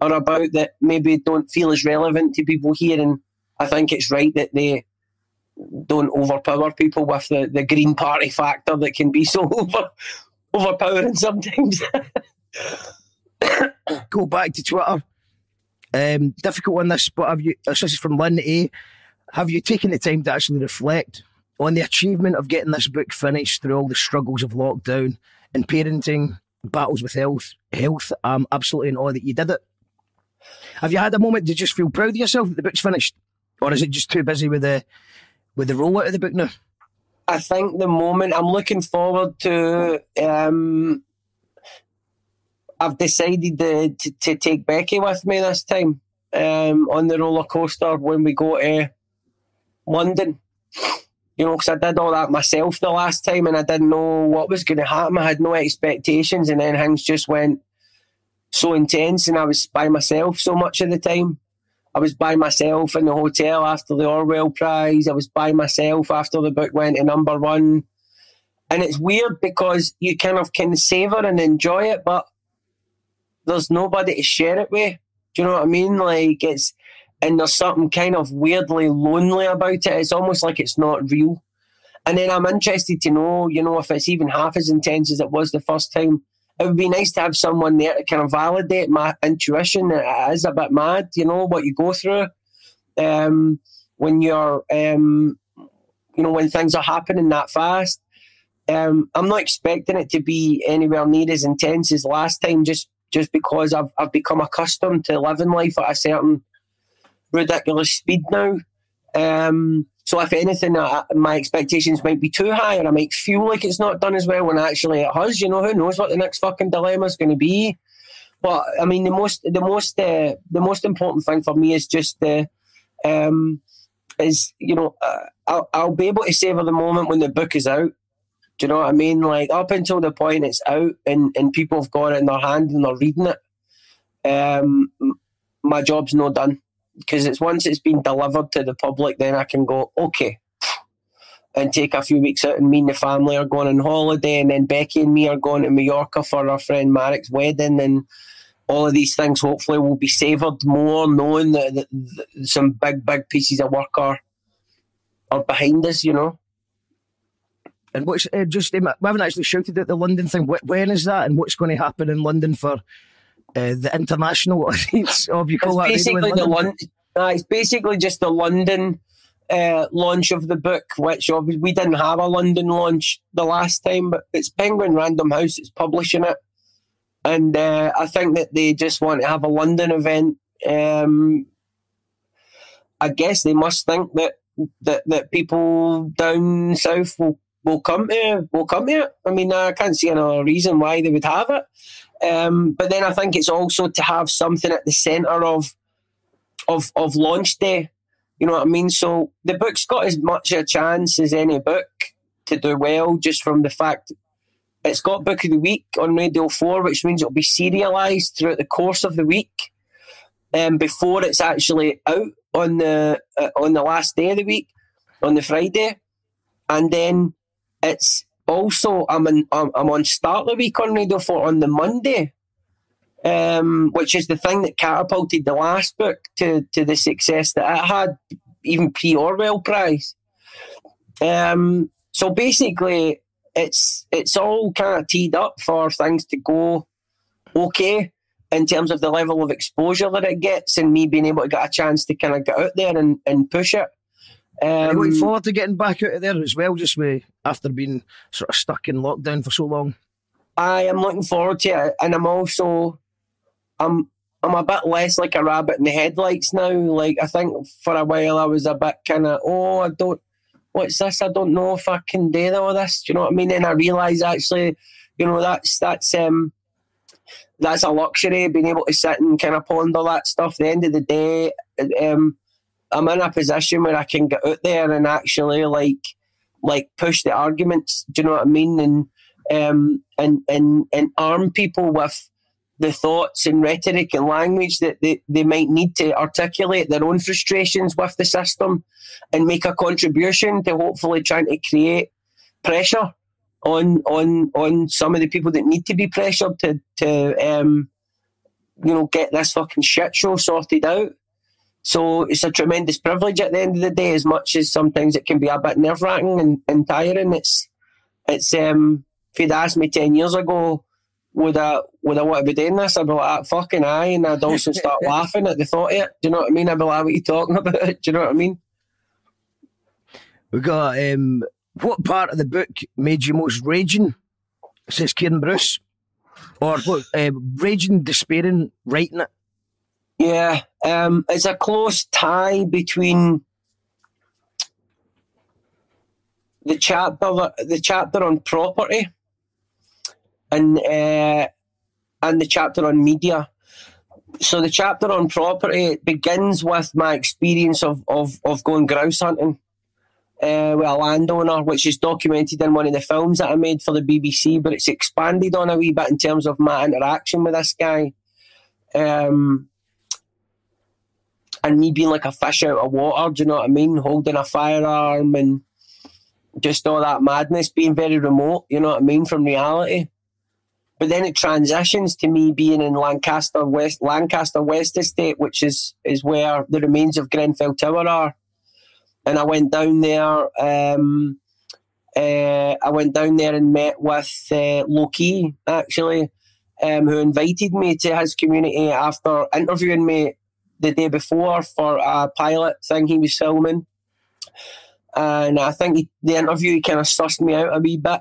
are about that maybe don't feel as relevant to people here, and I think it's right that they don't overpower people with the, the Green Party factor that can be so over, overpowering sometimes. Go back to Twitter. Um, difficult one this, but have you, this is from Lynn A. Have you taken the time to actually reflect on the achievement of getting this book finished through all the struggles of lockdown and parenting, battles with health? health? I'm absolutely in awe that you did it. Have you had a moment to just feel proud of yourself that the book's finished? Or is it just too busy with the with the rollout of the book now? I think the moment I'm looking forward to... Um, I've decided to, to, to take Becky with me this time um, on the roller coaster when we go to London. You know, because I did all that myself the last time and I didn't know what was going to happen. I had no expectations, and then things just went so intense, and I was by myself so much of the time. I was by myself in the hotel after the Orwell Prize. I was by myself after the book went to number one. And it's weird because you kind of can savour and enjoy it, but there's nobody to share it with. Do you know what I mean? Like it's, and there's something kind of weirdly lonely about it. It's almost like it's not real. And then I'm interested to know, you know, if it's even half as intense as it was the first time, it would be nice to have someone there to kind of validate my intuition. It is a bit mad, you know, what you go through um, when you're, um, you know, when things are happening that fast. Um, I'm not expecting it to be anywhere near as intense as last time, just just because I've I've become accustomed to living life at a certain ridiculous speed now. Um, so if anything, I, my expectations might be too high, or I might feel like it's not done as well when actually it has. You know, who knows what the next fucking dilemma is going to be? But I mean, the most the most uh, the most important thing for me is just uh, um, is you know uh, I'll, I'll be able to savor the moment when the book is out. Do you know what I mean? Like, up until the point it's out and, and people have got it in their hand and they're reading it, um, my job's no done. Because it's once it's been delivered to the public, then I can go, okay, and take a few weeks out, and me and the family are going on holiday, and then Becky and me are going to Mallorca for our friend Marek's wedding, and all of these things hopefully will be savoured more, knowing that, that, that some big, big pieces of work are, are behind us, you know? And what's uh, just, we haven't actually shouted at the London thing. When is that, and what's going to happen in London for uh, the international audience? Of you call it's that basically the London. Uh, it's basically just the London uh, launch of the book, which obviously we didn't have a London launch the last time, but it's Penguin Random House that's publishing it, and uh, I think that they just want to have a London event. Um, I guess they must think that that that people down south will. We'll come to, we'll come to it. I mean, I can't see another reason why they would have it. Um, but then I think it's also to have something at the centre of, of, of launch day. You know what I mean? So the book's got as much a chance as any book to do well, just from the fact it's got Book of the Week on Radio four, which means it'll be serialised throughout the course of the week, um, before it's actually out on the uh, on the last day of the week, on the Friday, and then. It's also, I'm, in, I'm I'm on Start the Week on Radio four on the Monday, um, which is the thing that catapulted the last book to, to the success that it had, even pre-Orwell Prize. Um, so basically, it's it's all kind of teed up for things to go okay in terms of the level of exposure that it gets, and me being able to get a chance to kind of get out there and, and push it. Um, Are you looking forward to getting back out of there as well, just with, after being sort of stuck in lockdown for so long? I am looking forward to it, and I'm also, I'm I'm a bit less like a rabbit in the headlights now. Like, I think for a while I was a bit kind of, oh, I don't, what's this? I don't know if I can do all this. Do you know what I mean? And I realise actually, you know, that's that's um that's a luxury, being able to sit and kind of ponder that stuff. At the end of the day, um. I'm in a position where I can get out there and actually like like push the arguments, do you know what I mean? And um and and, and arm people with the thoughts and rhetoric and language that they, they might need to articulate their own frustrations with the system and make a contribution to hopefully trying to create pressure on on on some of the people that need to be pressured to to um you know get this fucking shit show sorted out. So it's a tremendous privilege at the end of the day, as much as sometimes it can be a bit nerve-wracking and, and tiring. It's, it's. Um, if you'd asked me ten years ago, would I would I want to be doing this? I'd be like, ah, fucking aye, and I'd also start laughing at the thought of it. Do you know what I mean? I'd be like, what are you talking about? Do you know what I mean? We got, um, what part of the book made you most raging, says Kieran Bruce? Or what, uh, raging, despairing, writing it? Yeah, um, it's a close tie between the chapter the chapter on property and uh, and the chapter on media. So the chapter on property, it begins with my experience of, of, of going grouse hunting uh, with a landowner, which is documented in one of the films that I made for the B B C, but it's expanded on a wee bit in terms of my interaction with this guy. Um... And me being like a fish out of water, do you know what I mean? Holding a firearm and just all that madness, being very remote, you know what I mean, from reality. But then it transitions to me being in Lancaster West, Lancaster West Estate, which is, is where the remains of Grenfell Tower are. And I went down there. Um, uh, I went down there and met with uh, Loki, actually, um, who invited me to his community after interviewing me the day before for a pilot thing he was filming. And I think he, the interview he kind of sussed me out a wee bit,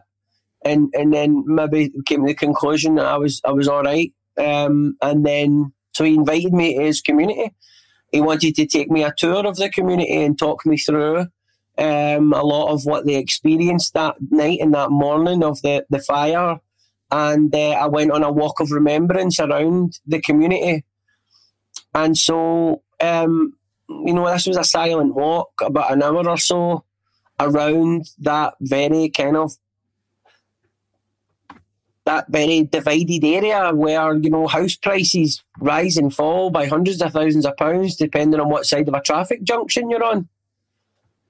and and then maybe came to the conclusion that I was I was all right. Um, and then so he invited me to his community. He wanted to take me a tour of the community and talk me through um, a lot of what they experienced that night and that morning of the, the fire. And uh, I went on a walk of remembrance around the community. And so, um, you know, this was a silent walk, about an hour or so, around that very kind of, that very divided area where, you know, house prices rise and fall by hundreds of thousands of pounds depending on what side of a traffic junction you're on.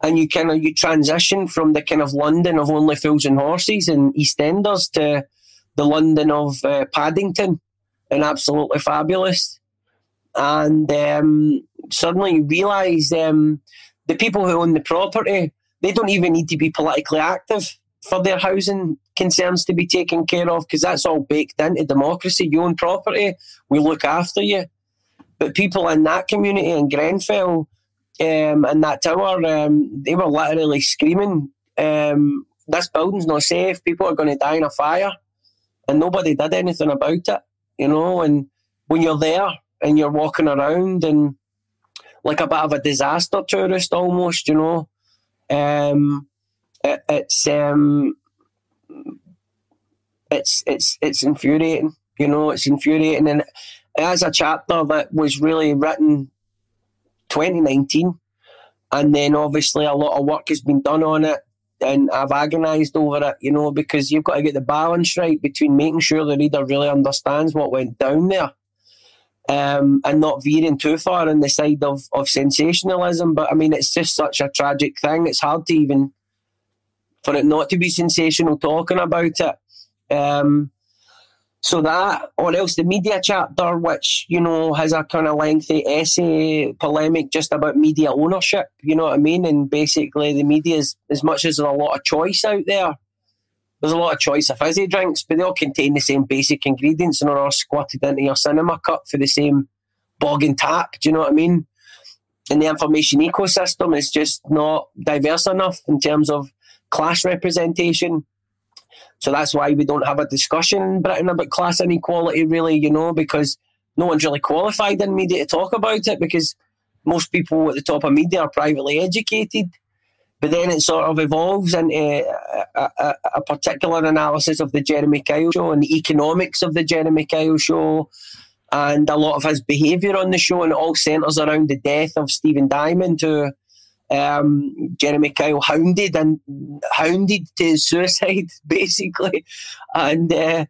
And you kind of, you transition from the kind of London of only fools and horses and EastEnders to the London of uh, Paddington, and absolutely fabulous. And um, suddenly you realise um, the people who own the property, they don't even need to be politically active for their housing concerns to be taken care of, because that's all baked into democracy. You own property, we look after you. But people in that community in Grenfell um, and that tower, um, they were literally screaming, um, this building's not safe, people are going to die in a fire. And nobody did anything about it, you know. And when you're there and you're walking around and like a bit of a disaster tourist almost, you know, um, it, it's... Um, It's it's it's infuriating, you know. It's infuriating, and as a chapter that was really written twenty nineteen, and then obviously a lot of work has been done on it, and I've agonised over it, you know, because you've got to get the balance right between making sure the reader really understands what went down there, um, and not veering too far on the side of of sensationalism. But I mean, it's just such a tragic thing. It's hard to even for it not to be sensational talking about it. Um, so that, or else the media chapter, which, you know, has a kind of lengthy essay polemic just about media ownership, you know what I mean? And basically the media is, as much as there's a lot of choice out there, there's a lot of choice of fizzy drinks, but they all contain the same basic ingredients and are all squirted into your cinema cup for the same bog and tap, do you know what I mean? And the information ecosystem is just not diverse enough in terms of class representation. So that's why we don't have a discussion in Britain about class inequality, really, you know, because no one's really qualified in media to talk about it, because most people at the top of media are privately educated. But then it sort of evolves into a, a, a particular analysis of the Jeremy Kyle show and the economics of the Jeremy Kyle show and a lot of his behaviour on the show, and it all centres around the death of Stephen Diamond, who Um, Jeremy Kyle hounded and hounded to suicide, basically. And uh,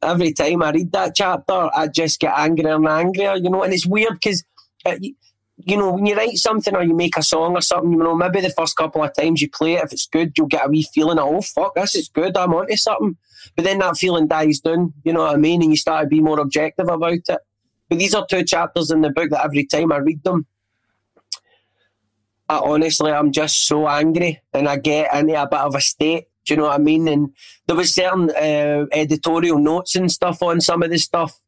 every time I read that chapter, I just get angrier and angrier, you know. And it's weird because, uh, you, you know, when you write something or you make a song or something, you know, maybe the first couple of times you play it, if it's good, you'll get a wee feeling of, oh, fuck, this is good, I'm onto something. But then that feeling dies down, you know what I mean? And you start to be more objective about it. But these are two chapters in the book that every time I read them, I honestly, I'm just so angry, and I get into a bit of a state, do you know what I mean? And there was certain uh, editorial notes and stuff on some of the stuff,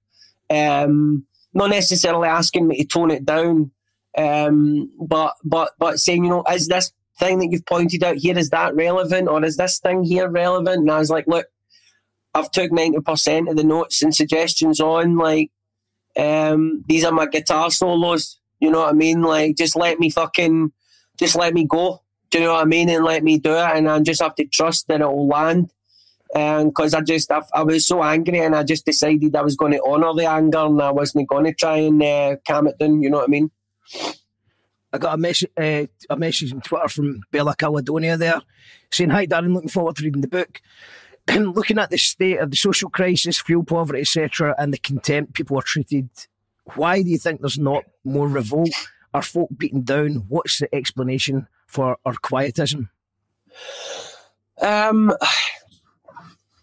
um, not necessarily asking me to tone it down, um, but but but saying, you know, is this thing that you've pointed out here, is that relevant, or is this thing here relevant? And I was like, look, I've took ninety percent of the notes and suggestions on, like, um, these are my guitar solos, you know what I mean? Like, just let me fucking... just let me go, do you know what I mean? And let me do it, and I just have to trust that it will land. Because um, I just, I, I was so angry, and I just decided I was going to honour the anger, and I wasn't going to try and uh, calm it down, you know what I mean? I got a, mes- uh, a message on Twitter from Bella Caledonia there, saying, hi Darren, looking forward to reading the book. Looking at the state of the social crisis, fuel poverty, et cetera, and the contempt people are treated, why do you think there's not more revolt? Are folk beaten down? What's the explanation for our quietism? Um,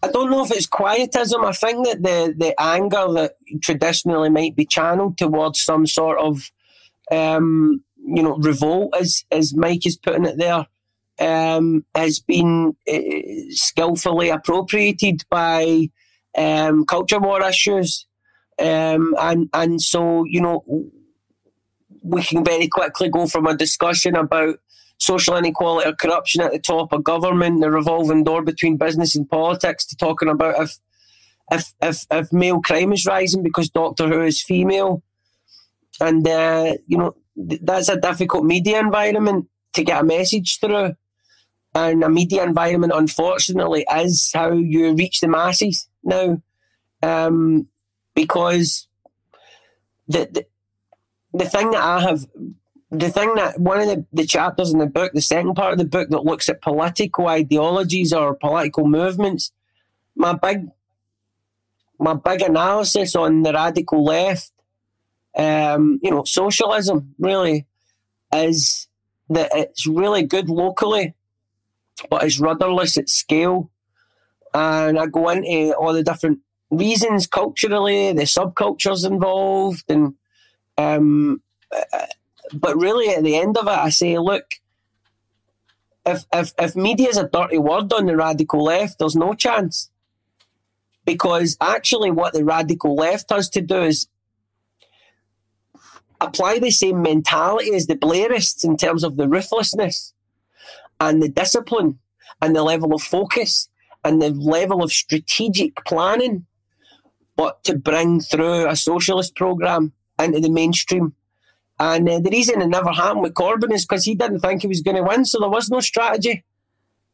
I don't know if it's quietism. I think that the, the anger that traditionally might be channeled towards some sort of, um, you know, revolt, as, as Mike is putting it there, um, has been uh, skillfully appropriated by um, culture war issues. Um, and, and so, you know, we can very quickly go from a discussion about social inequality or corruption at the top of government, the revolving door between business and politics, to talking about if if if, if male crime is rising because Doctor Who is female. And, uh, you know, th- that's a difficult media environment to get a message through. And a media environment, unfortunately, is how you reach the masses now. Um, because the, the the thing that I have, the thing that one of the, the chapters in the book, the second part of the book that looks at political ideologies or political movements, my big, my big analysis on the radical left, um, you know, socialism really, is that it's really good locally, but it's rudderless at scale. And I go into all the different reasons culturally, the subcultures involved, and um, but really at the end of it, I say, look, if if if media is a dirty word on the radical left, there's no chance, because actually what the radical left has to do is apply the same mentality as the Blairists in terms of the ruthlessness and the discipline and the level of focus and the level of strategic planning, but to bring through a socialist programme into the mainstream. And uh, the reason it never happened with Corbyn is because he didn't think he was going to win, so there was no strategy.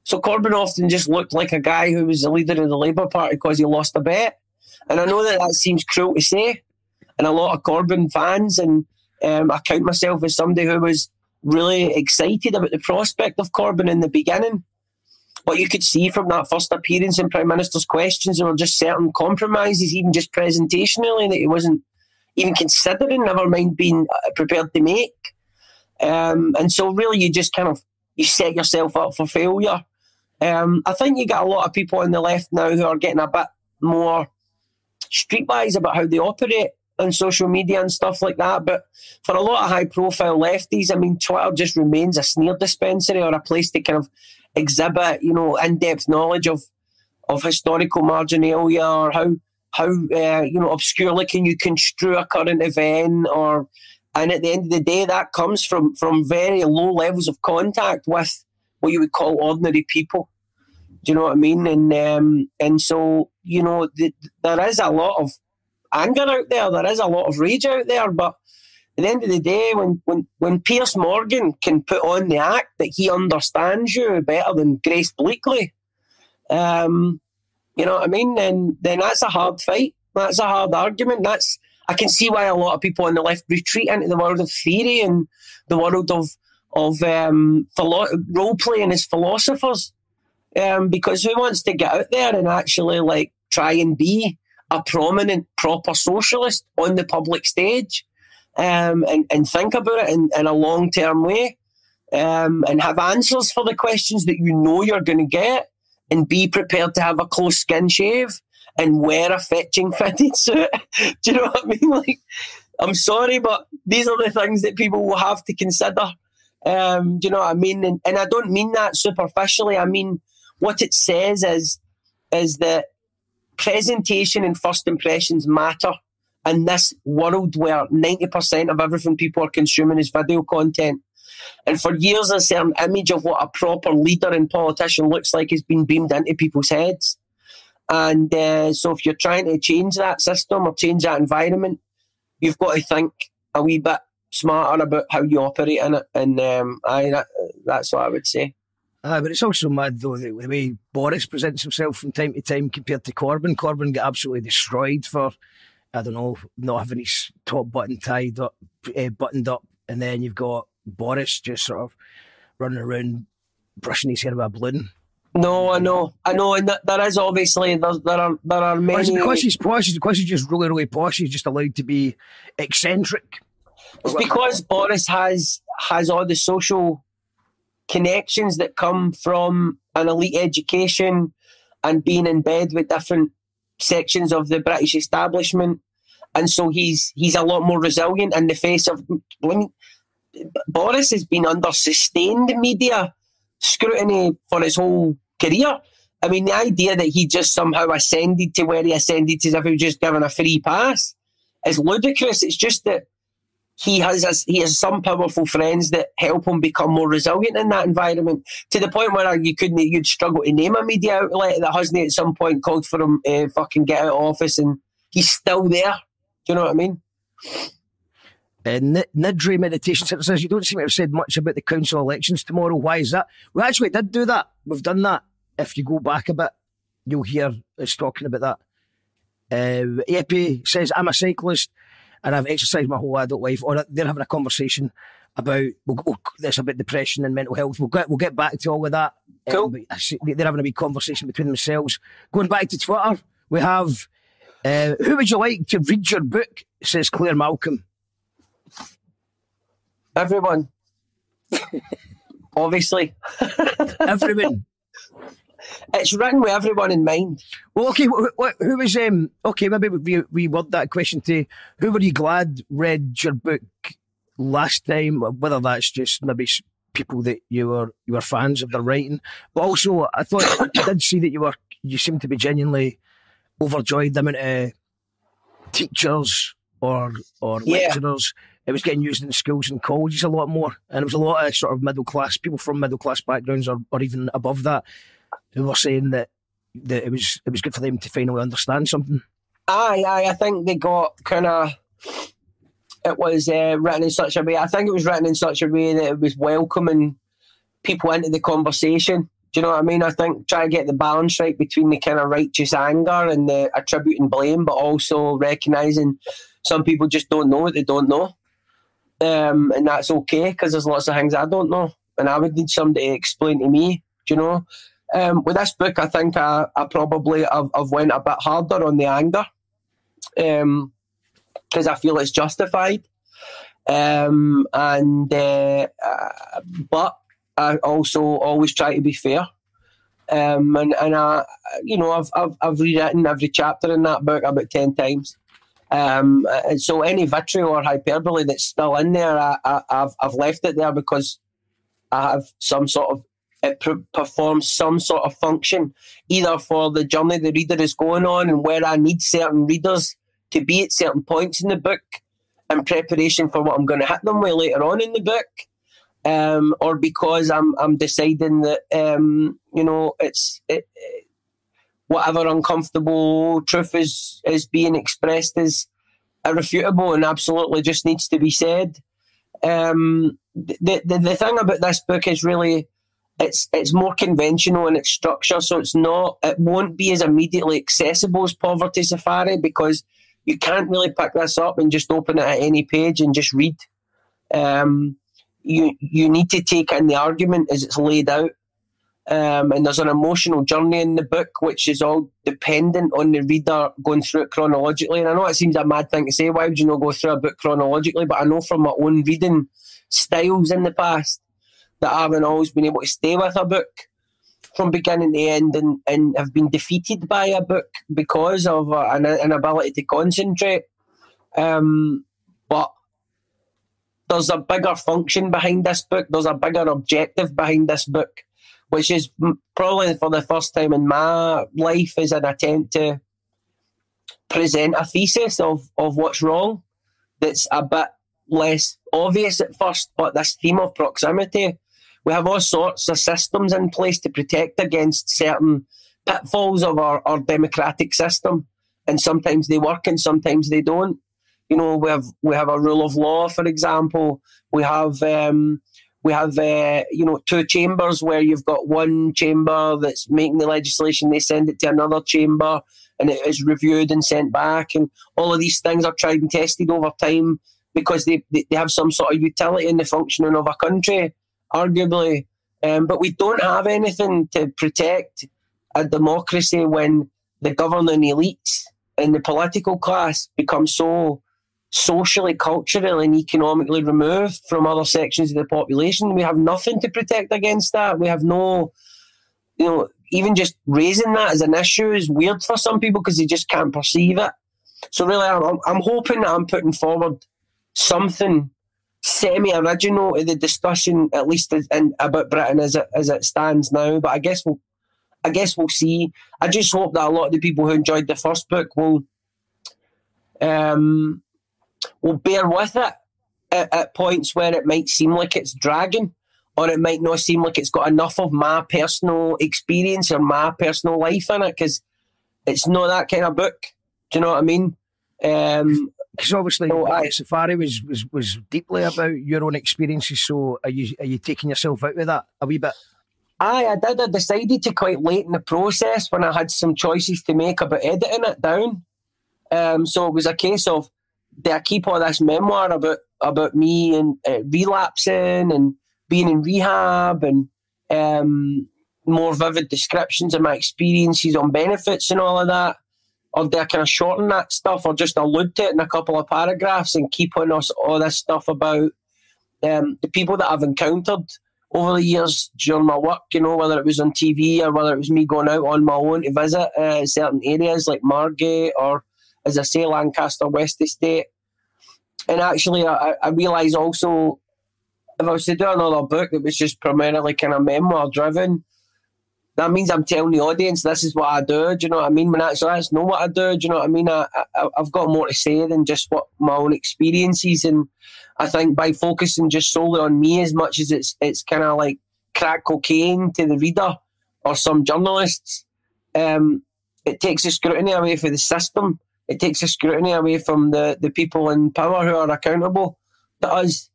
So Corbyn often just looked like a guy who was the leader of the Labour Party because he lost a bet. And I know that that seems cruel to say, and a lot of Corbyn fans, and um, I count myself as somebody who was really excited about the prospect of Corbyn in the beginning. What you could see from that first appearance in Prime Minister's Questions, there were just certain compromises, even just presentationally, that he wasn't even considering, never mind being prepared to make. Um, and so really you just kind of, you set yourself up for failure. Um, I think you got a lot of people on the left now who are getting a bit more streetwise about how they operate on social media and stuff like that. But for a lot of high-profile lefties, I mean, Twitter just remains a sneer dispensary or a place to kind of exhibit, you know, in-depth knowledge of of historical marginalia, or how how uh, you know, obscurely can you construe a current event, or and at the end of the day, that comes from from very low levels of contact with what you would call ordinary people. Do you know what I mean? And um, and so you know, th- there is a lot of anger out there. There is a lot of rage out there, but at the end of the day, when, when, when Piers Morgan can put on the act that he understands you better than Grace Bleakley, um, you know what I mean, then then that's a hard fight. That's a hard argument. That's I can see why a lot of people on the left retreat into the world of theory and the world of of um, philo- role-playing as philosophers, um, because who wants to get out there and actually like try and be a prominent, proper socialist on the public stage? Um, and, and think about it in, in a long-term way, um, and have answers for the questions that you know you're going to get, and be prepared to have a close skin shave and wear a fetching fitted suit. Do you know what I mean? Like, I'm sorry, but these are the things that people will have to consider. Um, do you know what I mean? And, and I don't mean that superficially. I mean, what it says is, is that presentation and first impressions matter. In this world where ninety percent of everything people are consuming is video content. And for years, a certain image of what a proper leader and politician looks like has been beamed into people's heads. And uh, so if you're trying to change that system or change that environment, you've got to think a wee bit smarter about how you operate in it. And um, I, that, that's what I would say. Uh, but it's also mad, though, the way Boris presents himself from time to time compared to Corbyn. Corbyn got absolutely destroyed for... I don't know, not having his top button tied up, uh, buttoned up, and then you've got Boris just sort of running around brushing his hair with a balloon. No, I know, I know, and th- there is obviously there, there are there are many. Well, it's because he's posh. It's because he's just really, really posh. He's just allowed to be eccentric. It's because Boris has has all the social connections that come from an elite education and being in bed with different sections of the British establishment, and so he's he's a lot more resilient in the face of. When Boris has been under sustained media scrutiny for his whole career, I mean, the idea that he just somehow ascended to where he ascended to as if he was just given a free pass is ludicrous. It's just that he has a, he has some powerful friends that help him become more resilient in that environment, to the point where you couldn't, you'd struggle to name a media outlet that hasn't at some point called for him to uh, fucking get out of office, and he's still there. Do you know what I mean? Uh, Nidre Meditation Center says, you don't seem to have said much about the council elections tomorrow. Why is that? We actually did do that. We've done that. If you go back a bit, you'll hear us talking about that. Uh, Epi says, I'm a cyclist and I've exercised my whole adult life. Or they're having a conversation about we'll, we'll, this about depression and mental health. We'll get we'll get back to all of that. Cool. Um, they're having a wee conversation between themselves. Going back to Twitter, we have uh, who would you like to read your book? Says Claire Malcolm. Everyone. Obviously. Everyone. It's written with everyone in mind. Well, okay, wh- wh- who was, um, okay, maybe we reword that question to who were you glad read your book last time, whether that's just maybe people that you were you were fans of their writing, but also I thought I did see that you were, you seemed to be genuinely overjoyed the amount of teachers or, or yeah. lecturers. It was getting used in schools and colleges a lot more, and it was a lot of sort of middle class, people from middle class backgrounds or, or even above that, who were saying that, that it was it was good for them to finally understand something. Aye, aye, I think they got kind of, it was uh, written in such a way, I think it was written in such a way that it was welcoming people into the conversation. Do you know what I mean? I think try to get the balance right between the kind of righteous anger and the attributing blame, but also recognising some people just don't know what they don't know. Um, and that's okay, because there's lots of things I don't know and I would need somebody to explain to me, do you know? Um, with this book, I think I, I probably I've, I've went a bit harder on the anger um, because I feel it's justified. Um, and uh, uh, but I also always try to be fair. Um, and and I, you know, I've I've I've rewritten every chapter in that book about ten times. Um, and so any vitriol or hyperbole that's still in there, I, I, I've I've left it there because I have some sort of, it pre- performs some sort of function, either for the journey the reader is going on and where I need certain readers to be at certain points in the book in preparation for what I'm going to hit them with later on in the book, um, or because I'm I'm deciding that um, you know it's it, it, whatever uncomfortable truth is, is being expressed is irrefutable and absolutely just needs to be said. Um, the, the the thing about this book is really it's it's more conventional in its structure, so it's not it won't be as immediately accessible as Poverty Safari because you can't really pick this up and just open it at any page and just read. Um, you you need to take in the argument as it's laid out. Um, and there's an emotional journey in the book, which is all dependent on the reader going through it chronologically. And I know it seems a mad thing to say, why would you not go through a book chronologically? But I know from my own reading styles in the past that I haven't always been able to stay with a book from beginning to end and, and have been defeated by a book because of uh, an inability to concentrate. Um, but there's a bigger function behind this book. There's a bigger objective behind this book, which is probably for the first time in my life is an attempt to present a thesis of, of what's wrong that's a bit less obvious at first, but this theme of proximity. We have all sorts of systems in place to protect against certain pitfalls of our, our democratic system, and sometimes they work and sometimes they don't. You know, we have, we have a rule of law, for example. We have... Um, We have, uh, you know, two chambers where you've got one chamber that's making the legislation. They send it to another chamber and it is reviewed and sent back. And all of these things are tried and tested over time because they, they have some sort of utility in the functioning of a country, arguably. Um, but we don't have anything to protect a democracy when the governing elites and the political class become so socially, culturally and economically removed from other sections of the population. We have nothing to protect against that. We have no, you know, even just raising that as an issue is weird for some people because they just can't perceive it. So really, I'm, I'm hoping that I'm putting forward something semi-original to the discussion, at least in, about Britain as it, as it stands now. But I guess we'll, I guess we'll see. I just hope that a lot of the people who enjoyed the first book will um, will bear with it at, at points where it might seem like it's dragging, or it might not seem like it's got enough of my personal experience or my personal life in it, because it's not that kind of book. Do you know what I mean? Um, Because obviously, so I, Safari was, was, was deeply about your own experiences. So, are you are you taking yourself out with that a wee bit? Aye, I did. I decided to quite late in the process when I had some choices to make about editing it down. Um, so it was a case of, do I keep all this memoir about about me and uh, relapsing and being in rehab and um, more vivid descriptions of my experiences on benefits and all of that? Or do I kind of shorten that stuff or just allude to it in a couple of paragraphs and keep on us all this stuff about um, the people that I've encountered over the years during my work, you know, whether it was on T V or whether it was me going out on my own to visit uh, certain areas like Margate or, as I say, Lancaster West Estate. And actually, I, I realise also, if I was to do another book that was just primarily kind of memoir-driven, that means I'm telling the audience this is what I do. Do you know what I mean? When actually that's not what I do. Do you know what I mean? I, I, I've got more to say than just what my own experiences. And I think by focusing just solely on me, as much as it's it's kind of like crack cocaine to the reader or some journalists, um, it takes the scrutiny away from the system. It takes the scrutiny away from the, the people in power who are accountable to us.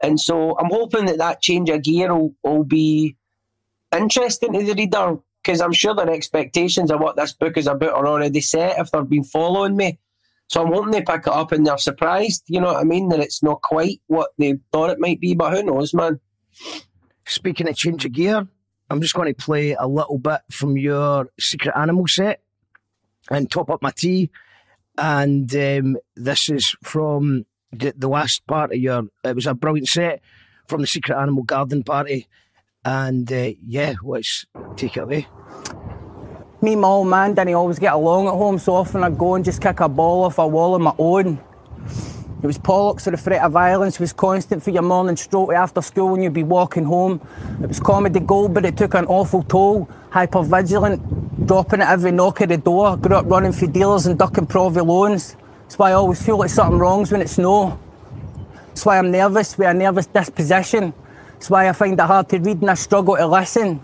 And so I'm hoping that that change of gear will, will be interesting to the reader, because I'm sure their expectations of what this book is about are already set if they've been following me. So I'm hoping they pick it up and they're surprised, you know what I mean, that it's not quite what they thought it might be, but who knows, man. Speaking of change of gear, I'm just going to play a little bit from your Secret Animal set and top up my tea. And um, this is from the, the last part of your, it was a brilliant set from the Secret Animal Garden Party. And uh, yeah, let's take it away. Me and my old man didn't always get along at home, so often I'd go and just kick a ball off a wall on my own. It was Pollux, or the threat of violence was constant for your morning stroll to after school when you'd be walking home. It was comedy gold, but it took an awful toll. Hypervigilant, dropping at every knock at the door. Grew up running for dealers and ducking provi loans. That's why I always feel like something wrong's when it's no. That's why I'm nervous, with a nervous disposition. That's why I find it hard to read and I struggle to listen.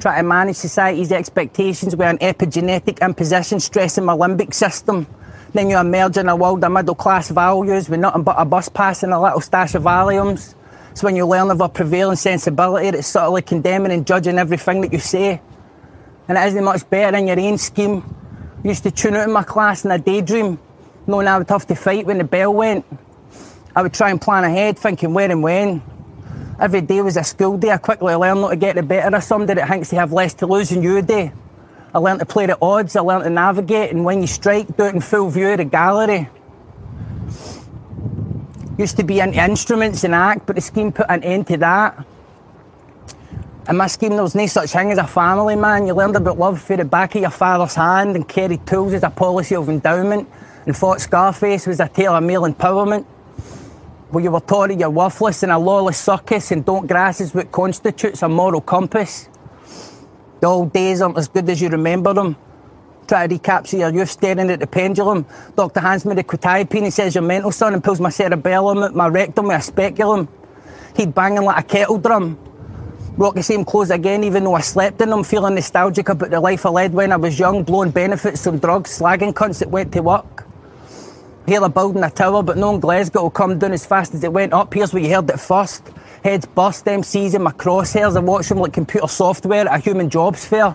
Try to manage society's expectations with an epigenetic imposition stressing my limbic system. Then you emerge in a world of middle class values with nothing but a bus pass and a little stash of Valiums. It's when you learn of a prevailing sensibility that's subtly condemning and judging everything that you say. And it isn't much better in your own scheme. I used to tune out in my class in a daydream, knowing I would have to fight when the bell went. I would try and plan ahead, thinking where and when. Every day was a school day. I quickly learned not to get the better of somebody that thinks they have less to lose than you do. I learned to play the odds, I learned to navigate, and when you strike, do it in full view of the gallery. Used to be into instruments and act, but the scheme put an end to that. In my scheme, there was no such thing as a family, man. You learned about love through the back of your father's hand and carried tools as a policy of endowment and thought Scarface was a tale of male empowerment. Well, you were taught that you're worthless in a lawless circus and don't grasp is what constitutes a moral compass. The old days aren't as good as you remember them. Try to recapture your youth staring at the pendulum. Doctor hands me the quetiapine and says you're mental, son, and pulls my cerebellum out my rectum with a speculum. He'd banging like a kettle drum. Rock the same clothes again even though I slept in them, feeling nostalgic about the life I led when I was young, blowing benefits from drugs, slagging cunts that went to work. Here they're building a tower, but no one in Glasgow will come down as fast as it went up. Here's where you heard it first. Heads burst, M Cs in my crosshairs. I watch them like computer software at a human jobs fair.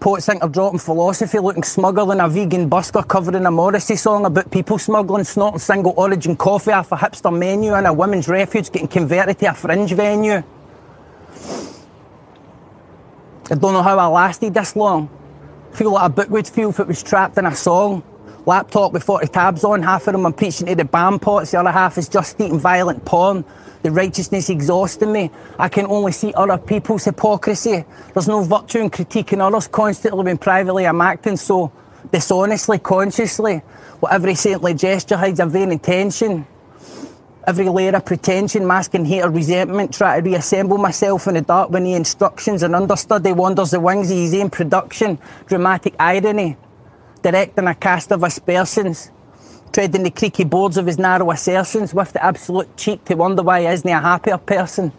Poets think they're dropping philosophy, looking smugger than a vegan busker covering a Morrissey song about people smuggling, snorting single origin coffee off a hipster menu and a women's refuge getting converted to a fringe venue. I don't know how I lasted this long. I feel like a book would feel if it was trapped in a song. Laptop with forty tabs on, half of them I'm preaching to the bam pots, the other half is just eating violent porn. The righteousness exhausting me. I can only see other people's hypocrisy. There's no virtue in critiquing others constantly when privately I'm acting so dishonestly, consciously. What every saintly gesture hides a vain intention. every layer of pretension, masking hate or resentment, try to reassemble myself in the dark when the instructions, an understudy wanders the wings of his own production, dramatic irony, directing a cast of aspersions, treading the creaky boards of his narrow assertions with the absolute cheek to wonder why he isn't a happier person.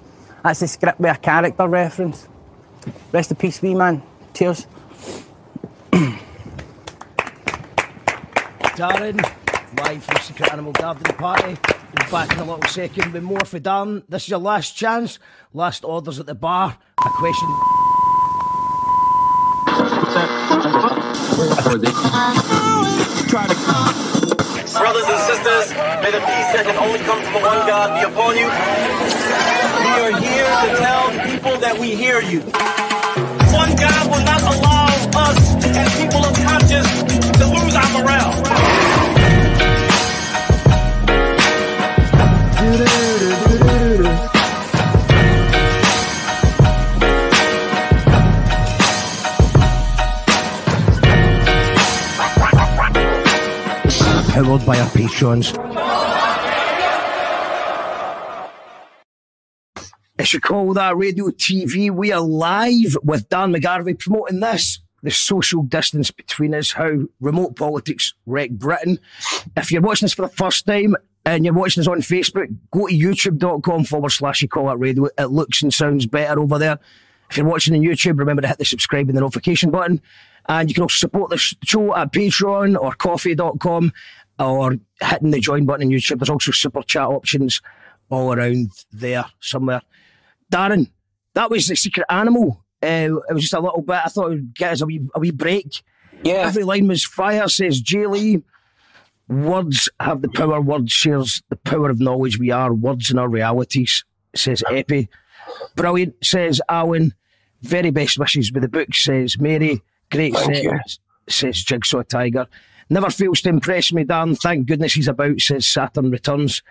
That's the script with a character reference. Rest in peace, wee man. Cheers. Darren, live from Secret Animal Garden Party. We're back in a little second with more for Darren. This is your last chance. Last orders at the bar. A question. Brothers and sisters, may the peace that can only come from the one God be upon you. We are here to tell the people that we hear you. One God will not allow us as people of conscience to lose our morale. Powered by our patrons. I should call that radio T V. We are live with Darren McGarvey promoting this, The Social Distance Between Us, How Remote Politics Wrecked Britain. If you're watching this for the first time and you're watching us on Facebook, go to youtube.com forward slash you call that radio. It looks and sounds better over there. If you're watching on YouTube, remember to hit the subscribe and the notification button. And you can also support the show at Patreon or coffee dot com or hitting the join button on YouTube. There's also super chat options all around there somewhere. Darren, that was the Secret Animal. Uh, it was just a little bit. I thought it would get us a wee, a wee break. Yeah. Every line was fire, says Jay Lee. Words have the power. Words shares the power of knowledge. We are words in our realities, says Epi. Brilliant, says Alan. Very best wishes with the book, says Mary. Great, says, says Jigsaw Tiger. Never fails to impress me, Darren. Thank goodness he's about, says Saturn Returns.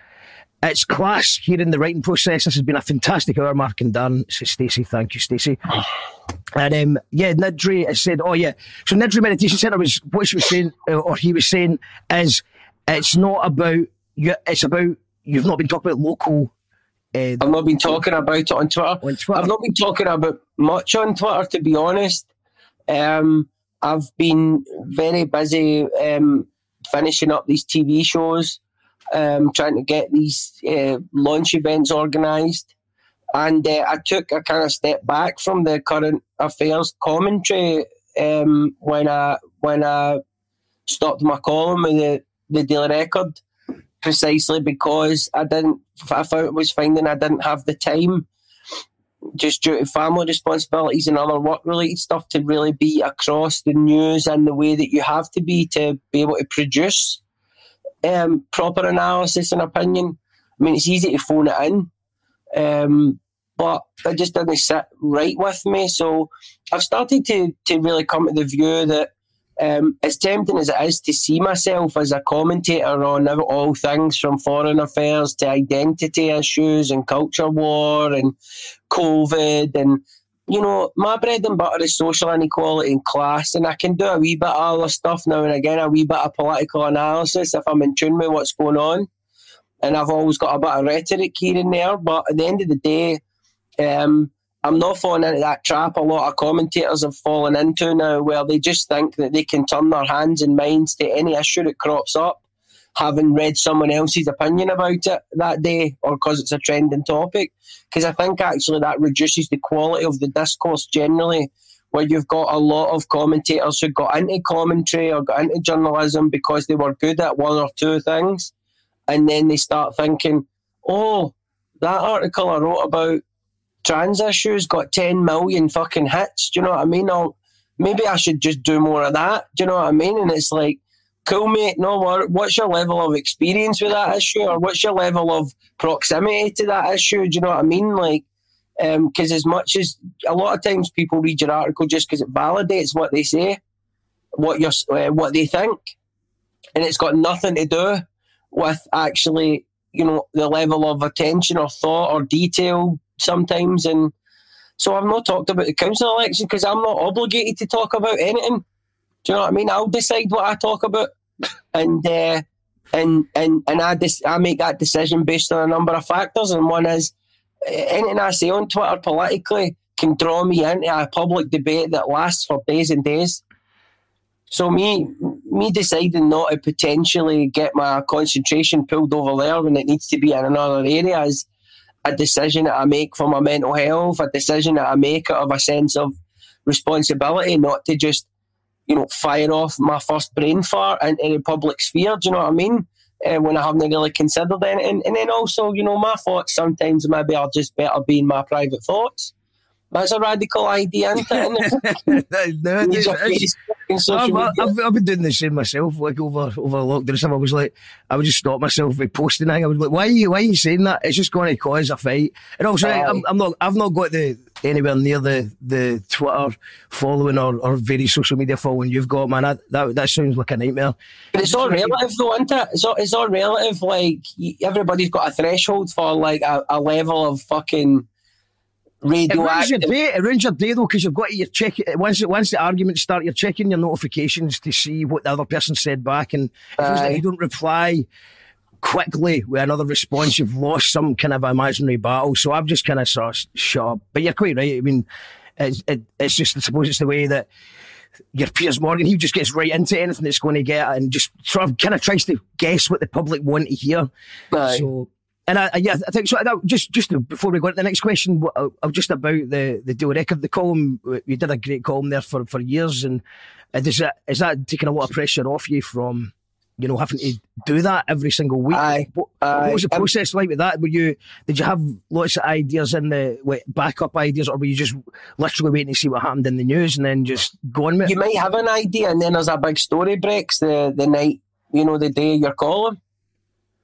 It's class here in the writing process. This has been a fantastic hour, Mark and Darren, says Stacey. Thank you, Stacey. And um, yeah, Nidri has said, oh yeah. So Nidri Meditation Centre was, what she was saying, or he was saying, is it's not about, it's about, you've not been talking about local. Uh, I've not been talking about it on Twitter. on Twitter. I've not been talking about much on Twitter, to be honest. Um, I've been very busy um, finishing up these T V shows. Um, trying to get these uh, launch events organised, and uh, I took a kind of step back from the current affairs commentary um, when I when I stopped my column with the, the Daily Record, precisely because I didn't I found was finding I didn't have the time, just due to family responsibilities and other work related stuff, to really be across the news in the way that you have to be to be able to produce Um, proper analysis and opinion. I mean, it's easy to phone it in, um, but it just doesn't sit right with me. So I've started to to really come to the view that um, as tempting as it is to see myself as a commentator on all things from foreign affairs to identity issues and culture war and COVID and, you know, my bread and butter is social inequality and class, and I can do a wee bit of other stuff now and again, a wee bit of political analysis if I'm in tune with what's going on. And I've always got a bit of rhetoric here and there, but at the end of the day, um, I'm not falling into that trap a lot of commentators have fallen into now, where they just think that they can turn their hands and minds to any issue that crops up, having read someone else's opinion about it that day, or because it's a trending topic. Because I think actually that reduces the quality of the discourse generally, where you've got a lot of commentators who got into commentary or got into journalism because they were good at one or two things, and then they start thinking, oh, that article I wrote about trans issues got ten million fucking hits, do you know what I mean? Or maybe I should just do more of that, do you know what I mean? And it's like, cool, mate, no, what's your level of experience with that issue, or what's your level of proximity to that issue? Do you know what I mean? Like, because um, as much as a lot of times people read your article just because it validates what they say, what you're, uh, what they think, and it's got nothing to do with actually, you know, the level of attention or thought or detail sometimes. And so I've not talked about the council election because I'm not obligated to talk about anything. Do you know what I mean? I'll decide what I talk about. And uh, and and and I dis- I make that decision based on a number of factors, and one is anything I say on Twitter politically can draw me into a public debate that lasts for days and days. So me me deciding not to potentially get my concentration pulled over there when it needs to be in another area is a decision that I make for my mental health, a decision that I make out of a sense of responsibility, not to just, you know, fire off my first brain fart into the public sphere, do you know what I mean? Uh, when I haven't really considered anything. And then also, you know, my thoughts sometimes maybe are just better being my private thoughts. That's a radical idea, isn't it? no, no, is. I've, I've, I've been doing the same myself, like over over lockdown. Time I was like, I would just stop myself by posting. I was like, why are you why are you saying that? It's just going to cause a fight. And also, uh, I'm, I'm not I've not got the anywhere near the, the Twitter following or, or various social media following you've got, man. I, that that sounds like a nightmare. But it's all relative, though, isn't it? It's all, it's all relative. Like everybody's got a threshold for like a, a level of fucking. Radio it ruins your day, it ruins your day though, because you've got to your check once once the arguments start, you're checking your notifications to see what the other person said back, and if uh, like you don't reply quickly with another response, you've lost some kind of imaginary battle. So I've just kind of sort of shut up. But you're quite right. I mean, it's it, it's just I suppose it's the way that your Piers Morgan, he just gets right into anything that's going to get, and just sort of kind of tries to guess what the public want to hear. Uh, so. And I, yeah, I think so. Just, just before we go to the next question, just about the the Deal Record, the column. You did a great column there for, for years, and is that is that taking a lot of pressure off you from, you know, having to do that every single week? Aye, what, aye. what was the process like with that? Were you did you have lots of ideas in the like, backup ideas, or were you just literally waiting to see what happened in the news and then just going with it? You might have an idea, and then there's a big story breaks the the night, you know, the day of your column.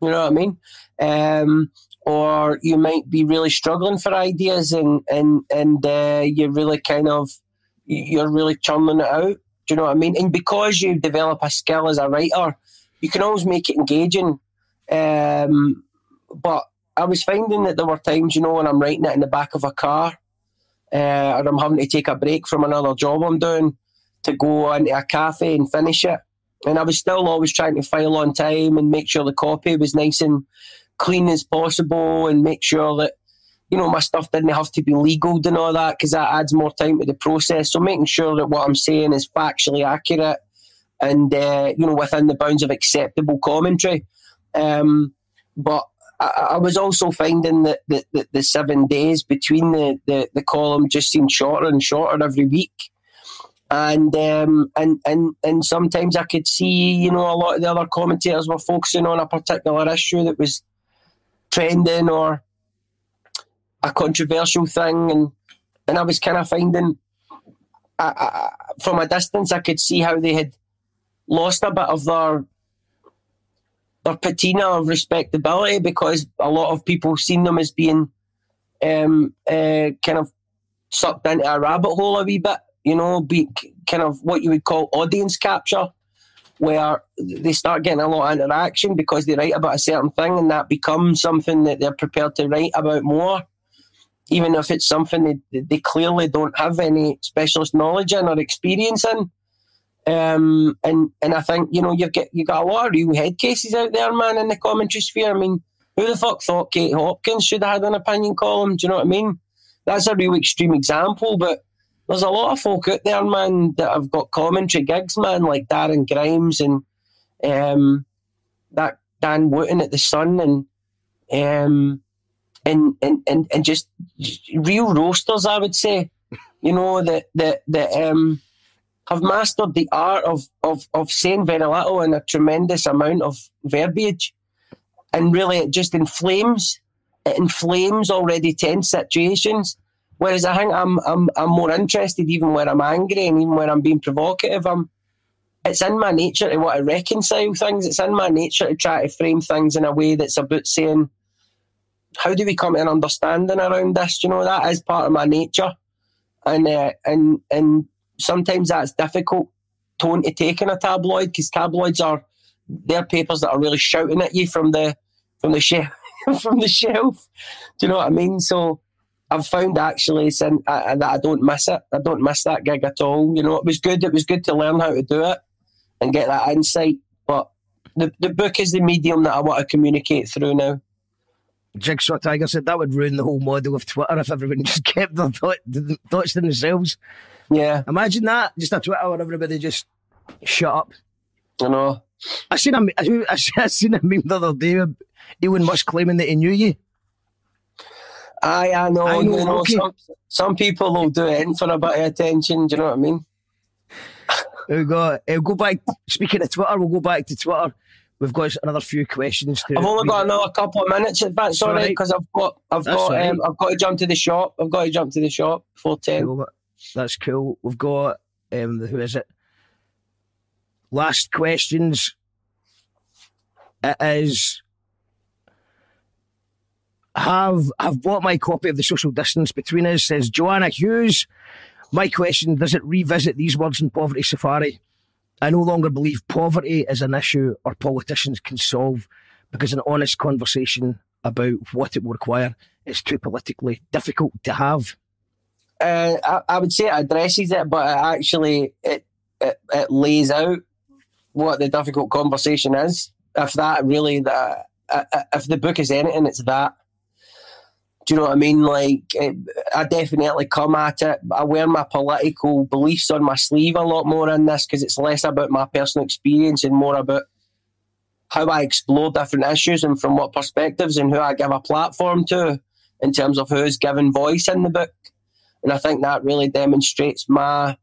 You know what I mean? Um, or you might be really struggling for ideas, and and and uh, you're really kind of you're really churning it out. Do you know what I mean? And because you develop a skill as a writer, you can always make it engaging. Um, but I was finding that there were times, you know, when I'm writing it in the back of a car, uh, or I'm having to take a break from another job I'm doing to go into a cafe and finish it. And I was still always trying to file on time and make sure the copy was nice and clean as possible, and make sure that, you know, my stuff didn't have to be legaled and all that, because that adds more time to the process. So making sure that what I'm saying is factually accurate and, uh, you know, within the bounds of acceptable commentary. Um, but I, I was also finding that the, the, the seven days between the, the, the column just seemed shorter and shorter every week. And um and, and and sometimes I could see, you know, a lot of the other commentators were focusing on a particular issue that was trending or a controversial thing, and and I was kind of finding I, I, from a distance I could see how they had lost a bit of their their patina of respectability, because a lot of people seen them as being um uh, kind of sucked into a rabbit hole a wee bit. You know, be kind of what you would call audience capture, where they start getting a lot of interaction because they write about a certain thing, and that becomes something that they're prepared to write about more, even if it's something they, they clearly don't have any specialist knowledge in or experience in. Um, and and I think, you know, you've got, you've got a lot of real head cases out there, man, in the commentary sphere. I mean, who the fuck thought Kate Hopkins should have had an opinion column? Do you know what I mean? That's a real extreme example, but there's a lot of folk out there, man, that have got commentary gigs, man, like Darren Grimes and um, that Dan Wooten at The Sun, and um, and, and and and just real roasters, I would say, you know, that that that um, have mastered the art of of of saying very little and a tremendous amount of verbiage, and really it just inflames, it inflames already tense situations. Whereas I think I'm I'm I'm more interested, even when I'm angry and even when I'm being provocative. I'm, it's in my nature to want to reconcile things. It's in my nature to try to frame things in a way that's about saying, how do we come to an understanding around this? You know, that is part of my nature, and uh, and and sometimes that's difficult tone to take in a tabloid, because tabloids are they're papers that are really shouting at you from the from the shelf from the shelf. Do you know what I mean? So I've found actually since I, that I don't miss it. I don't miss that gig at all. You know, it was good. It was good to learn how to do it and get that insight. But the, the book is the medium that I want to communicate through now. Jigsaw Tiger said that would ruin the whole model of Twitter if everyone just kept their thought, thoughts to themselves. Yeah. Imagine that, just a Twitter where everybody just shut up. I know. I seen a, I, I seen a meme the other day of Elon Musk claiming that he knew you. Aye, I know. I know, you know, okay. some, some people will do anything for a bit of attention, do you know what I mean? We'll go, we'll go back, speaking of Twitter, we'll go back to Twitter. We've got another few questions. To I've only got another couple of minutes, if that's all right, because I've got, I've got, right. um, I've got to jump to the shop. I've got to jump to the shop before ten. That's cool. We've got, um, who is it? Last questions. It is, have, I've bought my copy of The Social Distance Between Us, says Joanna Hughes. My question, does it revisit these words in Poverty Safari? I no longer believe poverty is an issue our politicians can solve because an honest conversation about what it will require is too politically difficult to have. Uh, I, I would say it addresses it, but it actually it, it it lays out what the difficult conversation is. If that really, that if the book is anything, it's that. Do you know what I mean? Like, it, I definitely come at it. I wear my political beliefs on my sleeve a lot more in this because it's less about my personal experience and more about how I explore different issues and from what perspectives and who I give a platform to in terms of who's given voice in the book. And I think that really demonstrates my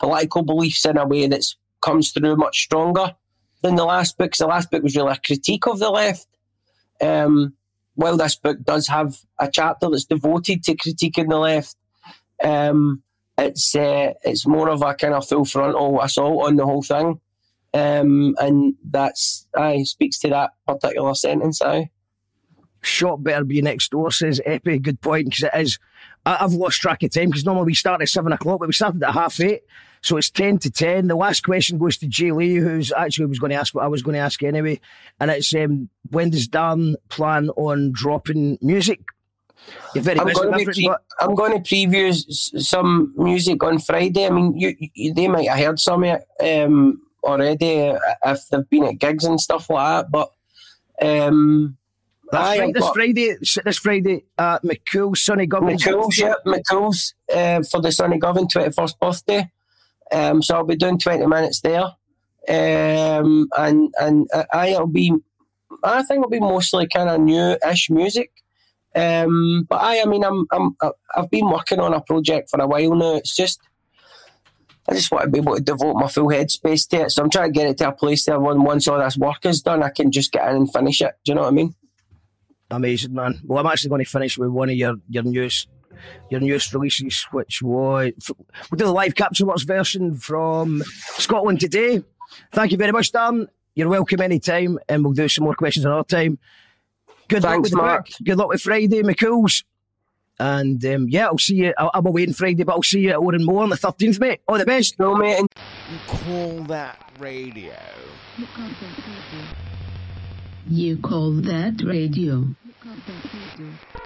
political beliefs in a way that comes through much stronger than the last book, because the last book was really a critique of the left. Um... While this book does have a chapter that's devoted to critiquing the left, um, it's uh, it's more of a kind of full frontal assault on the whole thing, um, and that's aye, speaks to that particular sentence. Aye. Shop better be next door, says Epi. Good point, because it is. I, I've lost track of time because normally we start at seven o'clock, but we started at half eight, so it's ten to ten. The last question goes to Jay Lee, who's actually was going to ask what I was going to ask anyway, and it's um. When does Darren plan on dropping music? You're very I'm, going to pre- I'm going to preview some music on Friday. I mean, you, you, they might have heard some of it um, already if they've been at gigs and stuff like that. But um, aye, right, this but, Friday, this Friday at McCool's Sonny Govan. McCool's, yeah, McCool's uh, for the Sonny Govan twenty-first birthday. Um, so I'll be doing twenty minutes there, um, and and uh, I it'll be. I think it'll be mostly kind of new-ish music, um, but I, I mean, I'm, I'm, I've been working on a project for a while now. It's just, I just want to be able to devote my full headspace to it. So I'm trying to get it to a place that once all this work is done, I can just get in and finish it. Do you know what I mean? Amazing, man. Well, I'm actually going to finish with one of your your newest your newest releases, which was we'll do the live Captionworks version from Scotland today. Thank you very much, Dan. You're welcome anytime, and we'll do some more questions another time. Good Thanks, luck with the Mark. Book. Good luck with Friday, McCool's. And um, yeah, I'll see you. I'll, I'm away on Friday, but I'll see you at Òran Mór on the thirteenth, mate. All the best. No, mate. You call that radio? You call that radio? You call that radio? You call that radio?